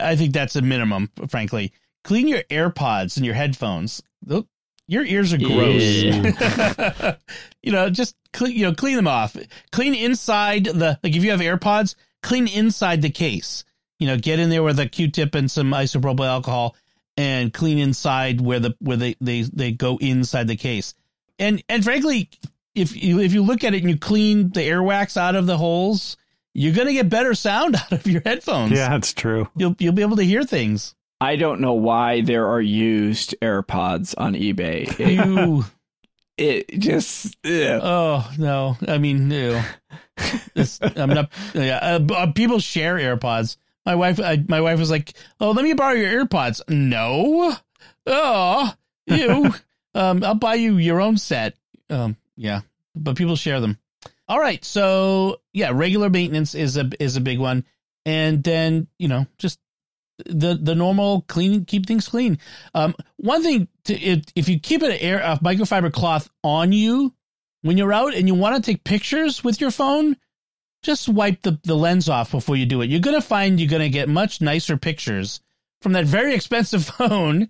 I think that's a minimum, frankly. Clean your AirPods and your headphones. Your ears are gross. Yeah. You know, just clean, you know, clean them off. Clean inside the, like if you have AirPods, clean inside the case. You know, get in there with a Q-tip and some isopropyl alcohol and clean inside where the where they, they, they go inside the case. And and frankly, if you if you look at it and you clean the airwax out of the holes, you're going to get better sound out of your headphones. Yeah, that's true. You'll you'll be able to hear things. I don't know why there are used AirPods on eBay. It, it just... Ew. Oh, no. I mean, ew. It's, I'm not... Yeah, uh, people share AirPods. My wife I, my wife was like, oh, let me borrow your AirPods. No. Oh, ew. um, I'll buy you your own set. Um, yeah, but people share them. All right. So, yeah, regular maintenance is a is a big one. And then, you know, just the the normal clean, keep things clean. Um, one thing, to, if, if you keep an air, a microfiber cloth on you when you're out and you want to take pictures with your phone, just wipe the, the lens off before you do it. You're going to find you're going to get much nicer pictures from that very expensive phone,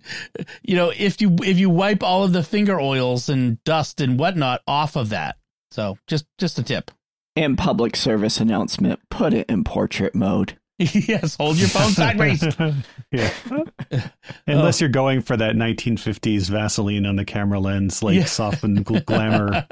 you know, if you if you wipe all of the finger oils and dust and whatnot off of that. So just just a tip. And public service announcement, put it in portrait mode. Yes, hold your phone sideways. Yeah. Unless oh. you're going for that nineteen fifties Vaseline on the camera lens, like yeah. soften gl- glamour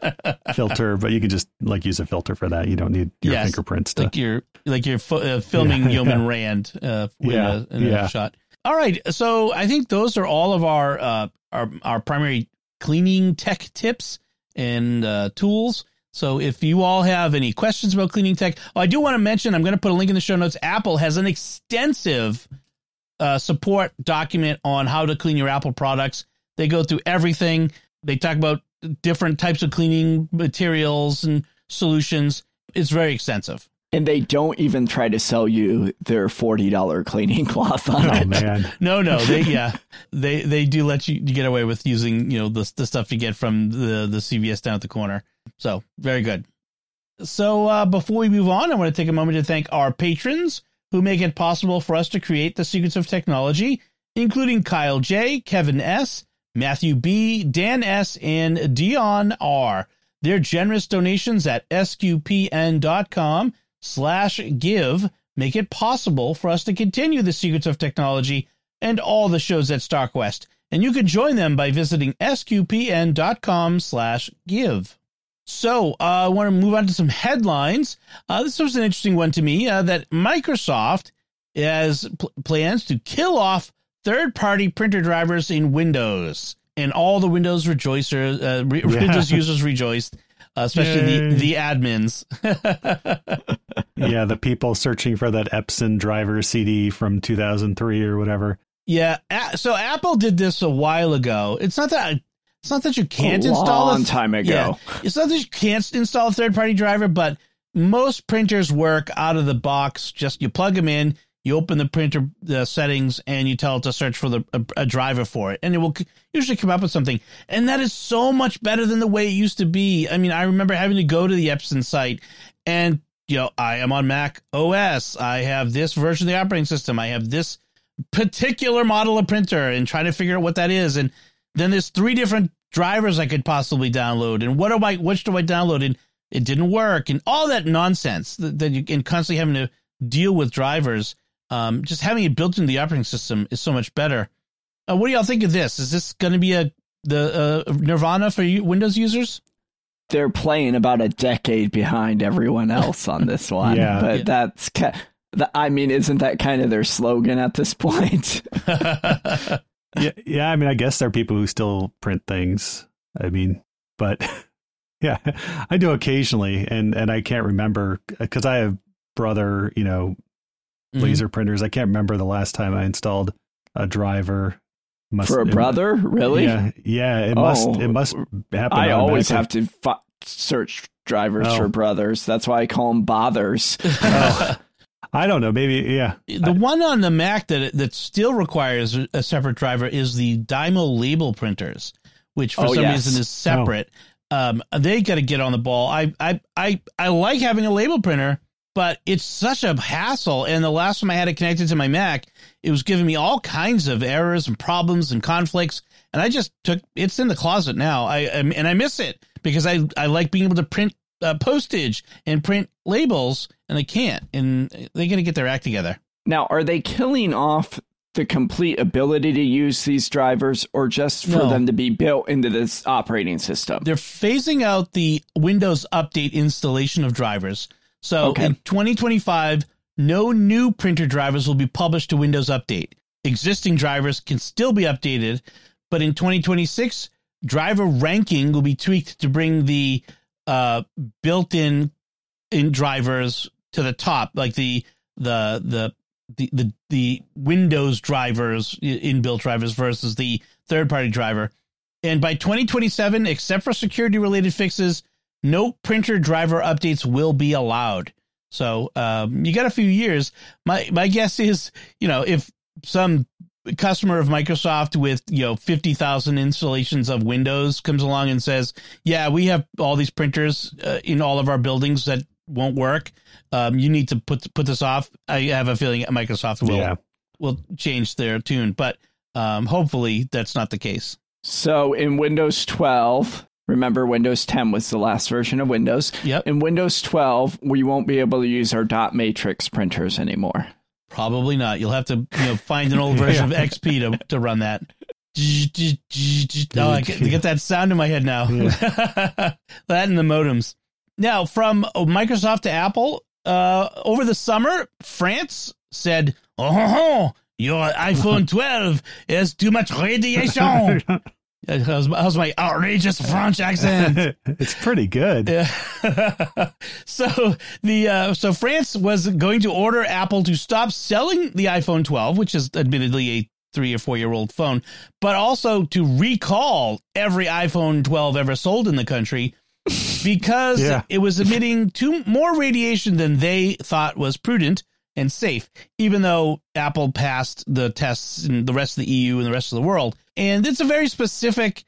filter, but you can just like use a filter for that. You don't need your yes, fingerprints. To... Like you're like you're fo- uh, filming yeah, Yeoman yeah. Rand uh, with yeah, a, in yeah. a shot. All right. So I think those are all of our uh, our, our primary cleaning tech tips and uh, tools. So if you all have any questions about cleaning tech, oh, I do want to mention, I'm going to put a link in the show notes. Apple has an extensive uh, support document on how to clean your Apple products. They go through everything. They talk about different types of cleaning materials and solutions. It's very extensive. And they don't even try to sell you their forty dollars cleaning cloth on oh, it. Man. No, no. They, yeah, they they do let you get away with using, you know, the, the stuff you get from the, the C V S down at the corner. So very good. So uh, before we move on, I want to take a moment to thank our patrons who make it possible for us to create the Secrets of Technology, including Kyle J, Kevin S, Matthew B, Dan S, and Dion R. Their generous donations at S Q P N dot com slash give make it possible for us to continue the Secrets of Technology and all the shows at StarQuest, and you can join them by visiting sqpn.com slash give. So uh, I want to move on to some headlines. Uh, this was an interesting one to me, uh, that Microsoft has pl- plans to kill off third-party printer drivers in Windows, and all the Windows rejoicers, uh, re- yeah. Windows users rejoiced. Uh, especially Yay. the the admins. Yeah, the people searching for that Epson driver C D from two thousand three or whatever. Yeah, so Apple did this a while ago. It's not that it's not that you can't a install long a long th- time ago. Yeah, it's not that you can't install a third-party driver, but most printers work out of the box. Just you plug them in, you open the printer the settings, and you tell it to search for the a, a driver for it, and it will c- usually come up with something. And that is so much better than the way it used to be. I mean, I remember having to go to the Epson site, and you know, I am on Mac O S. I have this version of the operating system. I have this particular model of printer, and trying to figure out what that is. And then there's three different drivers I could possibly download. And what do I? Which do I download? And it didn't work, and all that nonsense that, that you and constantly having to deal with drivers. Um, just having it built into the operating system is so much better. Uh, what do y'all think of this? Is this going to be a the uh, Nirvana for you, Windows users? They're playing about a decade behind everyone else on this one. yeah. But yeah. that's The, I mean, isn't that kind of their slogan at this point? yeah, yeah. I mean, I guess there are people who still print things. I mean, but yeah, I do occasionally, and and I can't remember because I have brother, you know, mm-hmm. laser printers. I can't remember the last time I installed a driver. Must, For a brother, it, really? Yeah, yeah it oh, must. It must happen. I always have to f- search drivers oh. for brothers. That's why I call them bothers. oh. I don't know. Maybe yeah. The I, one on the Mac that that still requires a separate driver is the Dymo label printers, which for oh, some yes. reason is separate. Oh. Um, they got to get on the ball. I I I I like having a label printer, but it's such a hassle. And the last time I had it connected to my Mac, it was giving me all kinds of errors and problems and conflicts. And I just took it's in the closet now. I, I and I miss it because I, I like being able to print uh, postage and print labels, and they can't. And they're going to get their act together. Now, are they killing off the complete ability to use these drivers, or just for no. them to be built into this operating system? They're phasing out the Windows Update installation of drivers. So okay. in twenty twenty-five, no new printer drivers will be published to Windows Update. Existing drivers can still be updated, but in twenty twenty-six, driver ranking will be tweaked to bring the uh, built-in in drivers to the top, like the the the the the, the Windows drivers, inbuilt drivers versus the third-party driver. And by twenty twenty-seven, except for security-related fixes, no printer driver updates will be allowed. So um, you got a few years. My my guess is, you know, if some customer of Microsoft with, you know, fifty thousand installations of Windows comes along and says, yeah, we have all these printers uh, in all of our buildings that won't work. Um, you need to put put this off. I have a feeling Microsoft will, yeah. will change their tune, but um, hopefully that's not the case. So in Windows twelve... Remember, Windows ten was the last version of Windows. Yep. In Windows twelve, we won't be able to use our dot matrix printers anymore. Probably not. You'll have to you know, find an old version yeah. of X P to, to run that. Oh, I get, get that sound in my head now. Yeah. That and the modems. Now, from Microsoft to Apple, uh, over the summer, France said, oh, ho, ho, your iPhone twelve is too much radiation. How's my, how's my outrageous French accent? It's pretty good. Yeah. so the uh, so France was going to order Apple to stop selling the iPhone twelve, which is admittedly a three or four year old phone, but also to recall every iPhone twelve ever sold in the country because yeah. it was emitting too more radiation than they thought was prudent and safe, even though Apple passed the tests in the rest of the E U and the rest of the world. And it's a very specific,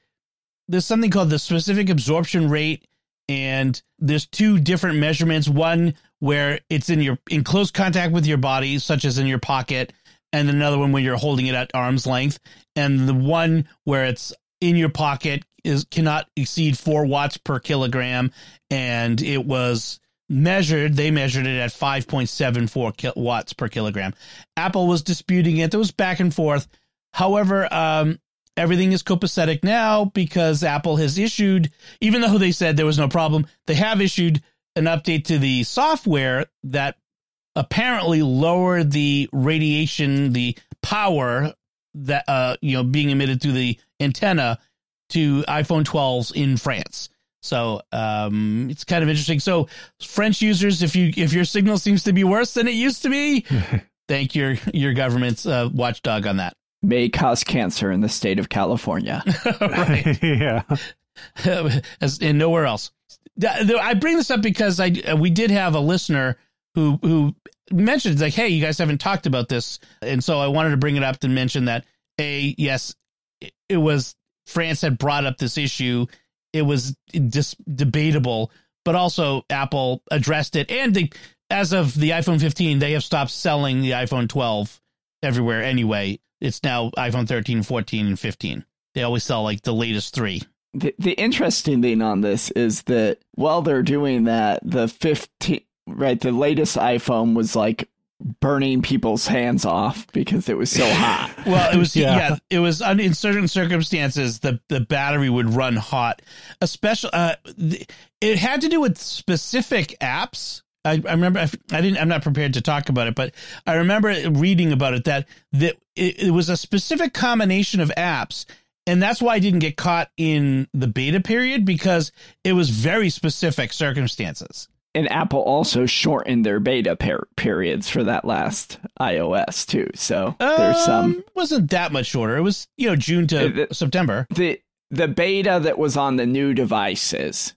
there's something called the specific absorption rate. And there's two different measurements. One where it's in your in close contact with your body, such as in your pocket. And another one when you're holding it at arm's length. And the one where it's in your pocket is cannot exceed four watts per kilogram. And it was measured. They measured it at five point seven four watts per kilogram. Apple was disputing it. There was back and forth. However, um, everything is copacetic now because Apple has issued, even though they said there was no problem, they have issued an update to the software that apparently lowered the radiation, the power that, uh, you know, being emitted through the antenna to iPhone twelves in France. So um, it's kind of interesting. So French users, if you if your signal seems to be worse than it used to be, thank your your government's uh, watchdog on that. May cause cancer in the state of California. Right. Yeah. As, and nowhere else. I bring this up because I we did have a listener who who mentioned, like, hey, you guys haven't talked about this. And so I wanted to bring it up to mention that, A, yes, it was France had brought up this issue. It was dis- debatable, but also Apple addressed it. And they, as of the iPhone fifteen, they have stopped selling the iPhone twelve everywhere anyway. It's now iPhone thirteen, fourteen, and fifteen. They always sell, like, the latest three. The, the interesting thing on this is that while they're doing that, the fifteen, right, the latest iPhone was, like, burning people's hands off because it was so hot. Well, it was, yeah. yeah, it was, in certain circumstances, the, the battery would run hot. Especially, uh, it had to do with specific apps. I, I remember I, I didn't. I'm not prepared to talk about it, but I remember reading about it that that it, it was a specific combination of apps, and that's why I didn't get caught in the beta period, because it was very specific circumstances. And Apple also shortened their beta per- periods for that last iOS too. So um, there's some wasn't that much shorter. It was, you know, June to the, September. The the beta that was on the new devices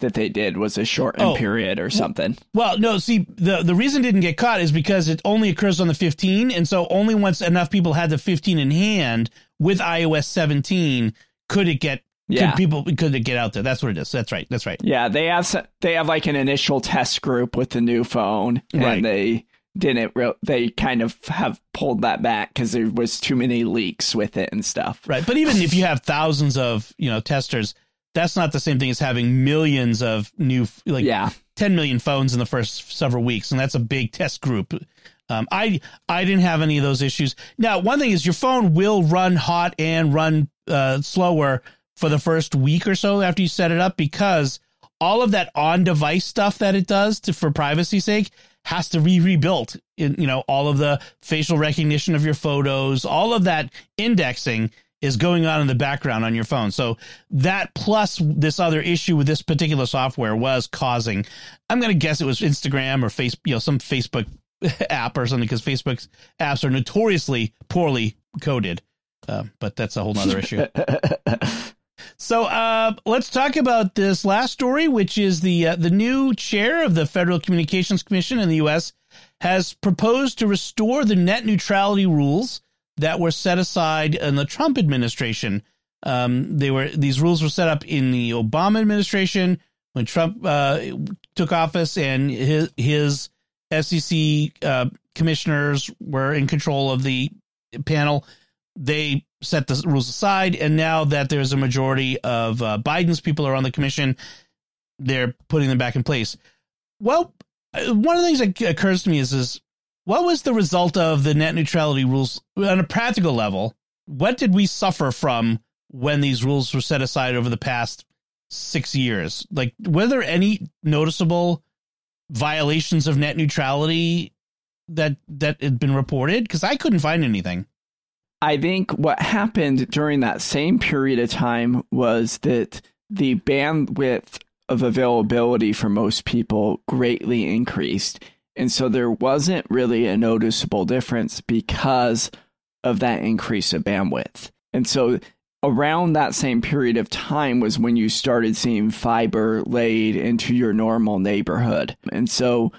that they did was a shortened oh, period or something. Well, no, see, the, the reason it didn't get caught is because it only occurs on the fifteen. And so only once enough people had the fifteen in hand with iOS seventeen could it get yeah. could people could it get out there. That's what it is. That's right. That's right. Yeah, they have they have like an initial test group with the new phone, and right. they didn't re- they kind of have pulled that back because there was too many leaks with it and stuff. Right. But even if you have thousands of, you know, testers, that's not the same thing as having millions of new, like yeah. ten million phones in the first several weeks. And that's a big test group. Um, I I didn't have any of those issues. Now, one thing is your phone will run hot and run uh, slower for the first week or so after you set it up, because all of that on-device stuff that it does to, for privacy's sake, has to be rebuilt. In, you know, all of the facial recognition of your photos, all of that indexing is going on in the background on your phone. So that plus this other issue with this particular software was causing, I'm going to guess it was Instagram or face, you know, some Facebook app or something, because Facebook's apps are notoriously poorly coded. Uh, but that's a whole nother issue. So uh, let's talk about this last story, which is the uh, the new chair of the Federal Communications Commission in the U S has proposed to restore the net neutrality rules that were set aside in the Trump administration. Um, they were these rules were set up in the Obama administration when Trump uh, took office, and his, his F C C uh, commissioners were in control of the panel. They set the rules aside, and now that there's a majority of uh, Biden's people are on the commission, they're putting them back in place. Well, one of the things that occurs to me is is. What was the result of the net neutrality rules on a practical level? What did we suffer from when these rules were set aside over the past six years? Like, were there any noticeable violations of net neutrality that that had been reported? Because I couldn't find anything. I think what happened during that same period of time was that the bandwidth of availability for most people greatly increased. And so there wasn't really a noticeable difference because of that increase of bandwidth. And so around that same period of time was when you started seeing fiber laid into your normal neighborhood. And so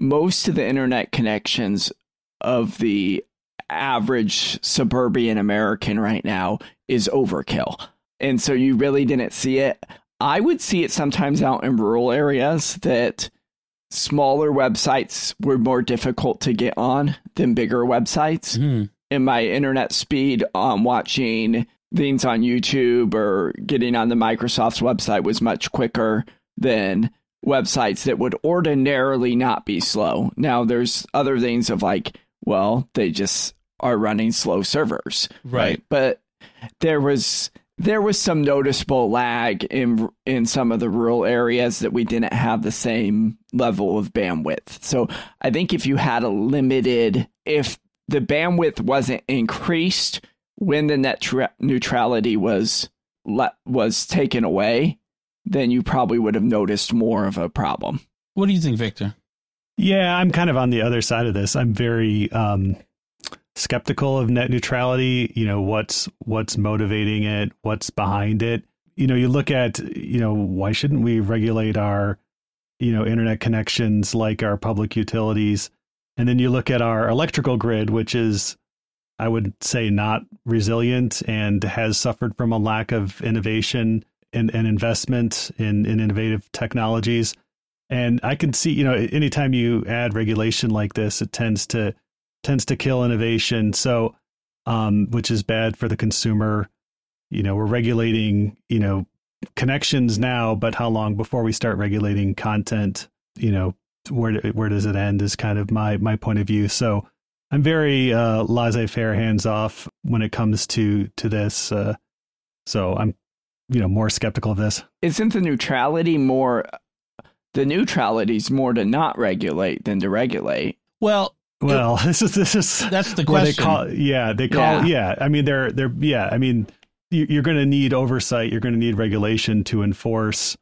most of the internet connections of the average suburban American right now is overkill. And so you really didn't see it. I would see it sometimes out in rural areas that smaller websites were more difficult to get on than bigger websites. Mm. And my internet speed on um, watching things on YouTube or getting on the Microsoft's website was much quicker than websites that would ordinarily not be slow. Now, there's other things of like, well, they just are running slow servers. Right. right? But there was... There was some noticeable lag in in some of the rural areas that we didn't have the same level of bandwidth. So I think if you had a limited, if the bandwidth wasn't increased when the net tra- neutrality was le- was taken away, then you probably would have noticed more of a problem. What do you think, Victor? Yeah, I'm kind of on the other side of this. I'm very um skeptical of net neutrality. You know, what's what's motivating it, what's behind it. You know, you look at, you know, why shouldn't we regulate our, you know, internet connections like our public utilities? And then you look at our electrical grid, which is, I would say, not resilient and has suffered from a lack of innovation and, and investment in, in innovative technologies. And I can see, you know, anytime you add regulation like this, it tends to tends to kill innovation. So, um, which is bad for the consumer. You know, we're regulating, you know, connections now, but how long before we start regulating content? You know, where, where does it end is kind of my, my point of view. So I'm very, uh, laissez-faire, hands off when it comes to, to this. Uh, so I'm, you know, more skeptical of this. Isn't the neutrality more the neutrality's more to not regulate than to regulate. Well, well, it, this is this is that's the question. They call, yeah, they call. Yeah. yeah, I mean, they're they're yeah, I mean, you, you're going to need oversight. You're going to need regulation to enforce,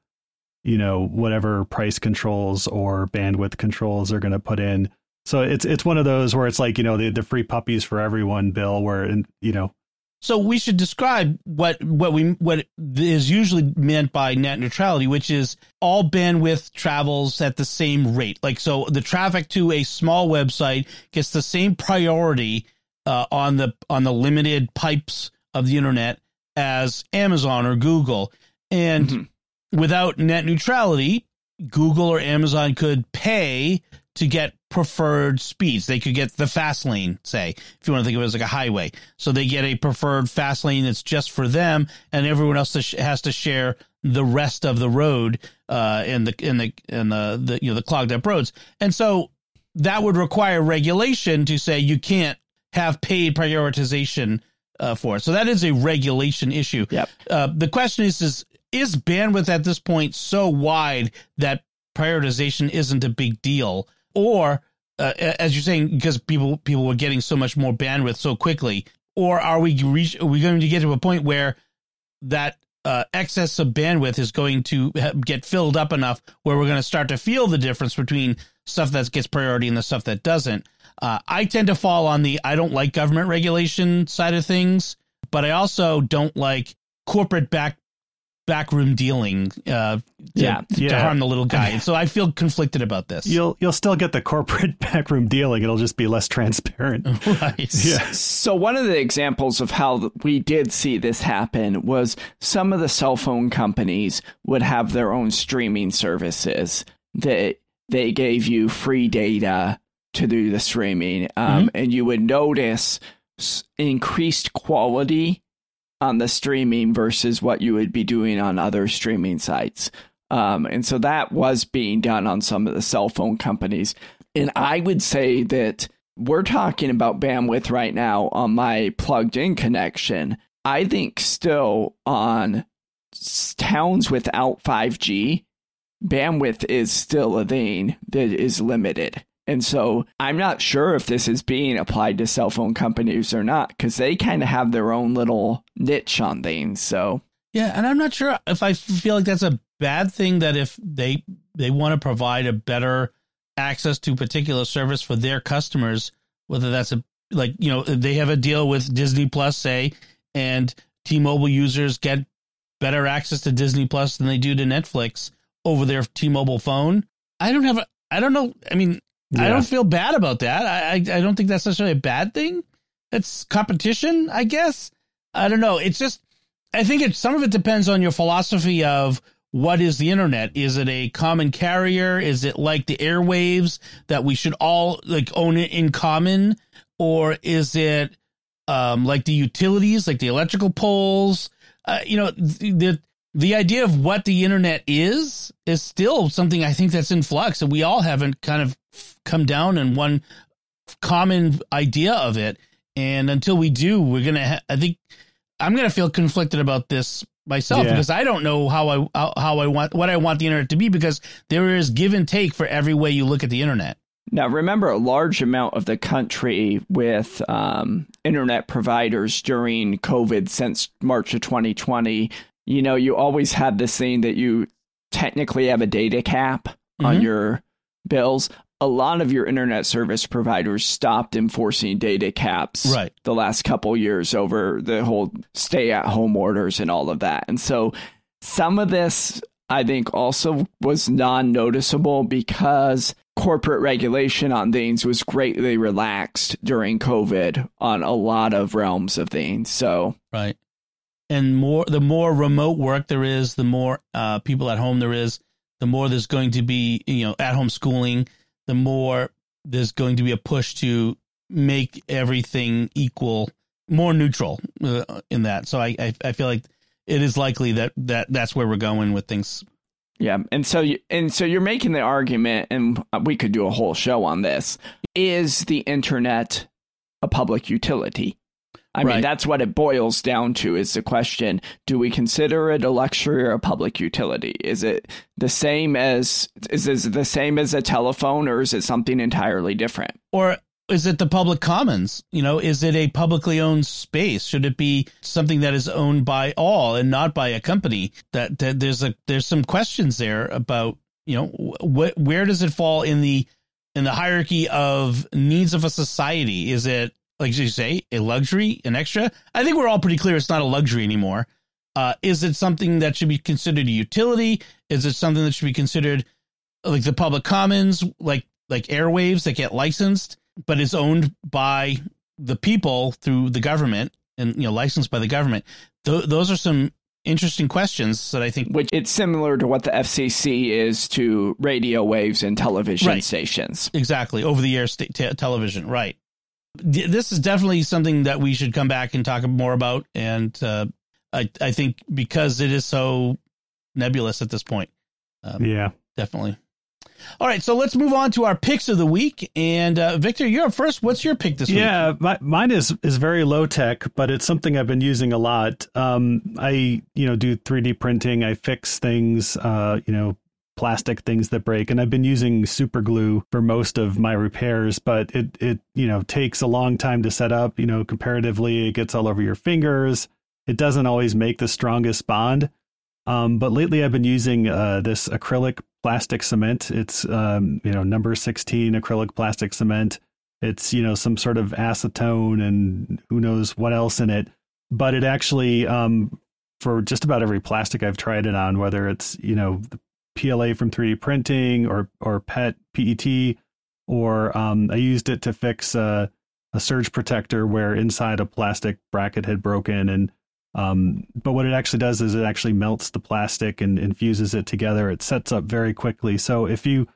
you know, whatever price controls or bandwidth controls they're going to put in. So it's it's one of those where it's like, you know, the the free puppies for everyone bill, where, and you know. So we should describe what what we what is usually meant by net neutrality, which is all bandwidth travels at the same rate. Like, so the traffic to a small website gets the same priority uh, on the on the limited pipes of the internet as Amazon or Google. And mm-hmm. without net neutrality, Google or Amazon could pay to get preferred speeds. They could get the fast lane, say, if you want to think of it as like a highway. So they get a preferred fast lane that's just for them, and everyone else has to share the rest of the road uh, and the and the and the, the you know the clogged up roads. And so that would require regulation to say you can't have paid prioritization uh, for it. So that is a regulation issue. Yep. Uh, the question is, is is bandwidth at this point so wide that prioritization isn't a big deal? Or, uh, as you're saying, because people people were getting so much more bandwidth so quickly, or are we reach, are we going to get to a point where that uh, excess of bandwidth is going to get filled up enough where we're going to start to feel the difference between stuff that gets priority and the stuff that doesn't? Uh, I tend to fall on the I don't like government regulation side of things, but I also don't like corporate back backroom dealing uh, to, yeah. Yeah. to harm the little guy. And so I feel conflicted about this. You'll you'll still get the corporate backroom dealing. It'll just be less transparent. Right. Yeah. So one of the examples of how we did see this happen was some of the cell phone companies would have their own streaming services that they gave you free data to do the streaming. Um, mm-hmm. And you would notice increased quality on the streaming versus what you would be doing on other streaming sites. Um, and so that was being done on some of the cell phone companies. And I would say that we're talking about bandwidth right now on my plugged in connection. I think still on towns without five G, bandwidth is still a thing that is limited. And so I'm not sure if this is being applied to cell phone companies or not, because they kind of have their own little niche on things. So, yeah. And I'm not sure if I feel like that's a bad thing, that if they they want to provide a better access to particular service for their customers, whether that's a like, you know, they have a deal with Disney Plus, say, and T-Mobile users get better access to Disney Plus than they do to Netflix over their T-Mobile phone. I don't have a I don't know. I mean. Yeah. I don't feel bad about that. I, I I don't think that's necessarily a bad thing. It's competition, I guess. I don't know. It's just, I think it, some of it depends on your philosophy of what is the internet. Is it a common carrier? Is it like the airwaves that we should all like own it in common? Or is it um, like the utilities, like the electrical poles? Uh, you know, the the idea of what the internet is is still something I think that's in flux, and we all haven't kind of come down in one common idea of it. And until we do, we're going to, ha- I think I'm going to feel conflicted about this myself, yeah. because I don't know how I, how, how I want, what I want the internet to be, because there is give and take for every way you look at the internet. Now, remember, a large amount of the country with um, internet providers during COVID since March of twenty twenty, you know, you always had this thing that you technically have a data cap mm-hmm. on your bills. A lot of your internet service providers stopped enforcing data caps right. the last couple years over the whole stay at home orders and all of that. And so some of this, I think, also was non-noticeable because corporate regulation on things was greatly relaxed during COVID on a lot of realms of things. So right. And more the more remote work there is, the more uh, people at home there is, the more there's going to be, you know, at home schooling. The more there's going to be a push to make everything equal, more neutral uh, in that. So I, I I feel like it is likely that, that that's where we're going with things. Yeah. And so you, and so you're making the argument, and we could do a whole show on this. Is the internet a public utility? I right. mean, that's what it boils down to, is the question, do we consider it a luxury or a public utility? Is it the same as is it the same as a telephone, or is it something entirely different? Or is it the public commons? You know, is it a publicly owned space? Should it be something that is owned by all and not by a company? That, that there's a there's some questions there about, you know, wh- where does it fall in the in the hierarchy of needs of a society? Is it, like you say, a luxury, an extra? I think we're all pretty clear it's not a luxury anymore. Uh, is it something that should be considered a utility? Is it something that should be considered like the public commons, like like airwaves that get licensed, but is owned by the people through the government and, you know, licensed by the government? Th- those are some interesting questions that I think. Which it's similar to what the F C C is to radio waves and television right. stations. Exactly. Over the air st- t- television. Right. D- this is definitely something that we should come back and talk more about. And uh, I, I think because it is so nebulous at this point. Um, yeah, definitely. All right, so let's move on to our picks of the week. And uh, Victor, you're up first. What's your pick this yeah, week? Yeah, my, mine is is very low tech, but it's something I've been using a lot. Um, I you know do three D printing. I fix things. Uh, you know, plastic things that break, and I've been using super glue for most of my repairs. But it it you know takes a long time to set up. You know, comparatively, it gets all over your fingers. It doesn't always make the strongest bond. Um, but lately, I've been using uh, this acrylic plastic cement. It's, um, you know, number sixteen acrylic plastic cement. It's, you know, some sort of acetone and who knows what else in it. But it actually, um, for just about every plastic I've tried it on, whether it's, you know, P L A from three D printing or or P E T, or um, I used it to fix a, a surge protector where inside a plastic bracket had broken. And Um, but what it actually does is it actually melts the plastic and infuses it together. It sets up very quickly. So if you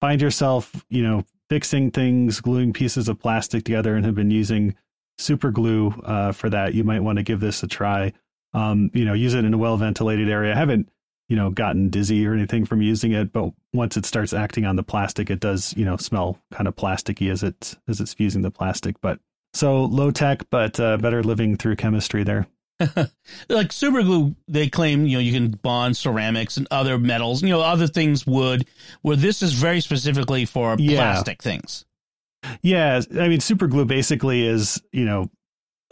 find yourself, you know, fixing things, gluing pieces of plastic together, and have been using super glue uh, for that, you might want to give this a try. Um, you know, use it in a well-ventilated area. I haven't, you know, gotten dizzy or anything from using it, but once it starts acting on the plastic, it does, you know, smell kind of plasticky as it's, as it's fusing the plastic. But so low tech, but uh, better living through chemistry there. Like super glue, they claim, you know, you can bond ceramics and other metals, you know, other things, wood, where this is very specifically for yeah. plastic things. Yeah. I mean, super glue basically is, you know,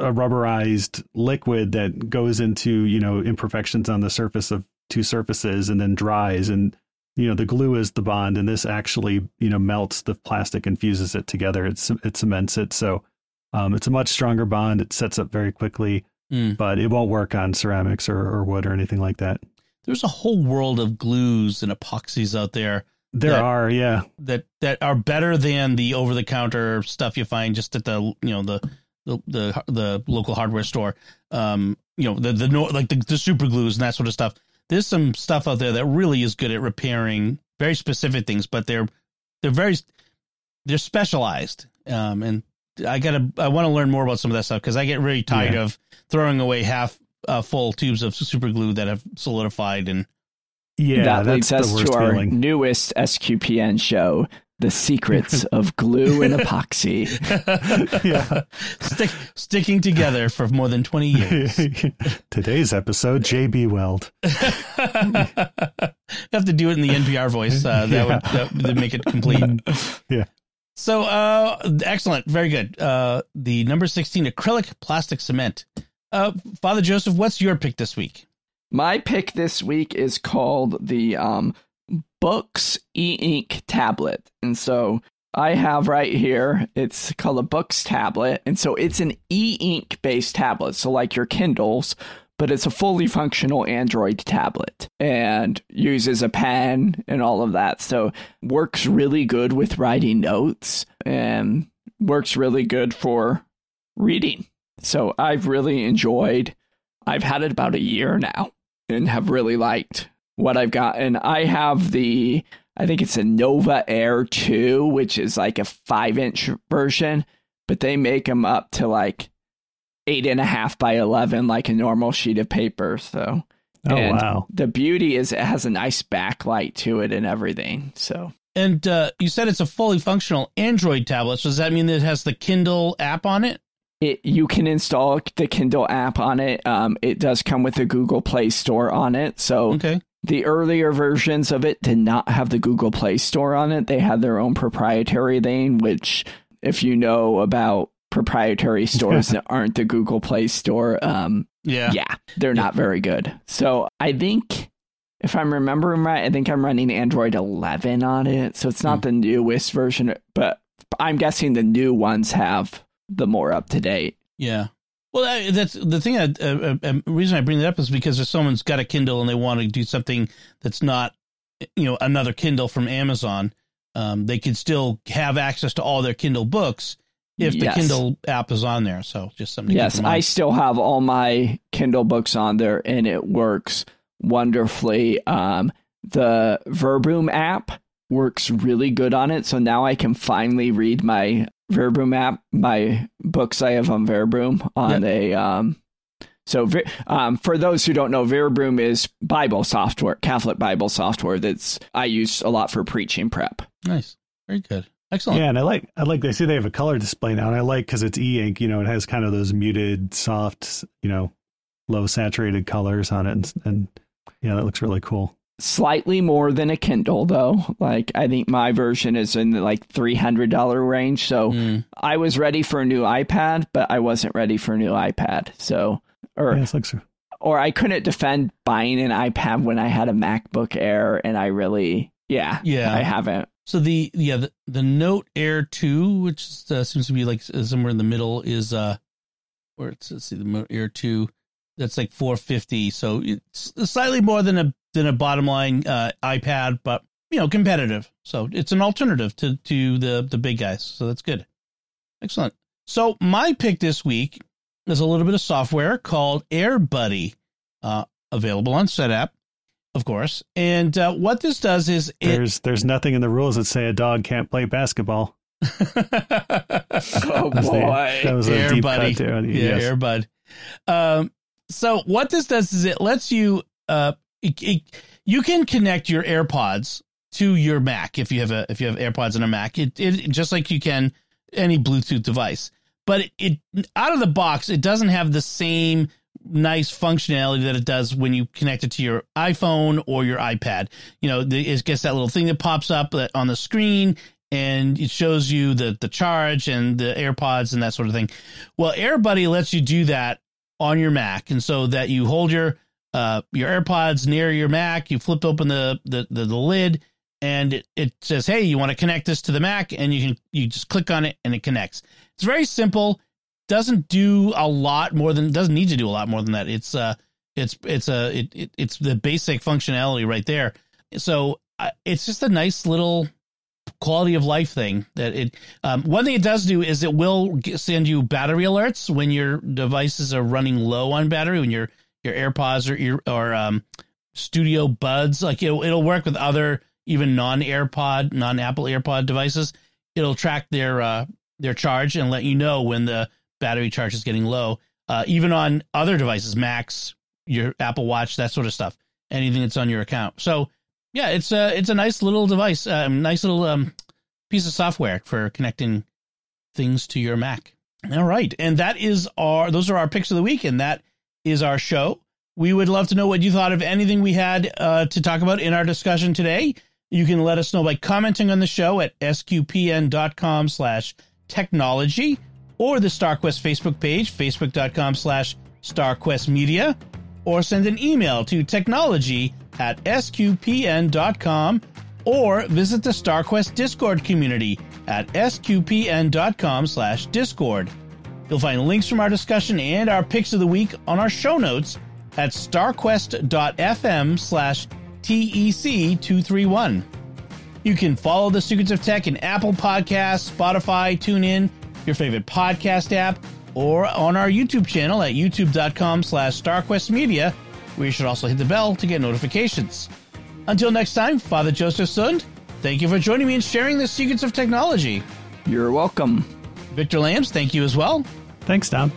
a rubberized liquid that goes into, you know, imperfections on the surface of two surfaces and then dries. And, you know, the glue is the bond, and this actually, you know, melts the plastic and fuses it together. It's, it cements it. So um, it's a much stronger bond. It sets up very quickly. Mm. But it won't work on ceramics or, or wood or anything like that. There's a whole world of glues and epoxies out there. There that, are, yeah. That that are better than the over-the-counter stuff you find just at the, you know, the the the, the local hardware store. Um, you know, the the like the, the super glues and that sort of stuff. There's some stuff out there that really is good at repairing very specific things, but they're they're very they're specialized. Um, and I gotta. I want to learn more about some of that stuff because I get really tired yeah. of throwing away half uh, full tubes of super glue that have solidified. And yeah, that leads us to our feeling. newest S Q P N show: The Secrets of Glue and Epoxy. yeah, Stick, sticking together for more than twenty years. Today's episode: J B Weld. Have to do it in the N P R voice. Uh, that, yeah. would, that would make it complete. yeah. So uh, excellent. Very good. Uh, the number sixteen acrylic plastic cement. Uh, Father Joseph, what's your pick this week? My pick this week is called the um, Boox e-ink tablet. And so I have right here, it's called a Boox tablet. And so it's an e-ink based tablet. So like your Kindles, but it's a fully functional Android tablet and uses a pen and all of that. So works really good with writing notes and works really good for reading. So I've really enjoyed, I've had it about a year now and have really liked what I've gotten. I have the, I think it's a Nova Air Two, which is like a five inch version, but they make them up to like eight and a half by eleven, like a normal sheet of paper. So, oh, and wow. the beauty is it has a nice backlight to it and everything. So, and uh, you said it's a fully functional Android tablet. So does that mean that it has the Kindle app on it? It, you can install the Kindle app on it. Um, it does come with the Google Play Store on it. So okay. The earlier versions of it did not have the Google Play Store on it. They had their own proprietary thing, which if you know about proprietary stores that aren't the Google Play Store, um, yeah. yeah, they're not very good. So I think if I'm remembering right, I think I'm running Android eleven on it. So it's not mm. the newest version, but I'm guessing the new ones have the more up to date. Yeah. Well, I, that's the thing. I, uh, uh, reason I bring that up is because if someone's got a Kindle and they want to do something that's not, you know, another Kindle from Amazon, um, they can still have access to all their Kindle books if yes. the Kindle app is on there. So just something. Yes, to I still have all my Kindle books on there, and it works wonderfully. Um, the Verbum app works really good on it, so now I can finally read my Verbum app, my books I have on Verbum on yep. a um so um for those who don't know, Verbum is Bible software, Catholic Bible software that's I use a lot for preaching prep. Nice. Very good. Excellent. Yeah, and I like I like they say they have a color display now, and I like because it's e-ink, you know, it has kind of those muted, soft, you know, low saturated colors on it, and, and yeah, that looks really cool. Slightly more than a Kindle, though. Like, I think my version is in the like three hundred dollars range. So mm. I was ready for a new iPad, but I wasn't ready for a new iPad. So, or, yeah, like so. or I couldn't defend buying an iPad when I had a MacBook Air, and I really, yeah, yeah. I haven't. So the, yeah, the, the Note Air Two, which uh, seems to be like somewhere in the middle is, uh, where it's, let's see, the Note Air Two, that's like four hundred fifty dollars. So it's slightly more than a, than a bottom line uh, iPad, but, you know, competitive. So it's an alternative to, to the, the big guys. So that's good. Excellent. So my pick this week is a little bit of software called AirBuddy, uh, available on SetApp, of course. And uh, what this does is it... There's, there's nothing in the rules that say a dog can't play basketball. oh, boy. The, that was a Air deep buddy. Cut there. Yeah, yes. AirBud. Um, so what this does is it lets you... Uh, It, it, you can connect your AirPods to your Mac if you have a if you have AirPods and a Mac, it, it just like you can any Bluetooth device. But it, it out of the box, it doesn't have the same nice functionality that it does when you connect it to your iPhone or your iPad. You know, the, it gets that little thing that pops up on the screen and it shows you the the charge and the AirPods and that sort of thing. Well, AirBuddy lets you do that on your Mac, and so that you hold your Uh, your AirPods near your Mac, you flip open the the, the, the lid, and it, it says, hey, you want to connect this to the Mac, and you can you just click on it and it connects. It's very simple, doesn't do a lot more than doesn't need to do a lot more than that. It's uh it's it's a it, it it's the basic functionality right there. So uh, it's just a nice little quality of life thing that it um, one thing it does do is it will send you battery alerts when your devices are running low on battery, when you're your AirPods or your or um, Studio Buds, like it'll, it'll work with other even non-AirPod, non-Apple AirPod devices. It'll track their uh, their charge and let you know when the battery charge is getting low. Uh, even on other devices, Macs, your Apple Watch, that sort of stuff, anything that's on your account. So yeah, it's a it's a nice little device, a uh, nice little um, piece of software for connecting things to your Mac. All right, and that is our those are our picks of the week, and that is our show. We would love to know what you thought of anything we had uh, to talk about in our discussion today. You can let us know by commenting on the show at sqpn.com slash technology or the StarQuest Facebook page, facebook.com slash StarQuest Media, or send an email to technology at sqpn.com or visit the StarQuest Discord community at sqpn.com slash discord. You'll find links from our discussion and our picks of the week on our show notes at starquest.fm slash TEC231. You can follow the Sequence of Tech in Apple Podcasts, Spotify, TuneIn, your favorite podcast app, or on our YouTube channel at youtube.com slash starquestmedia, where you should also hit the bell to get notifications. Until next time, Father Joseph Sund, thank you for joining me and sharing the secrets of technology. You're welcome. Victor Lams, thank you as well. Thanks, Dom.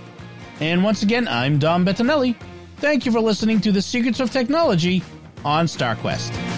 And once again, I'm Dom Bettinelli. Thank you for listening to The Secrets of Technology on StarQuest.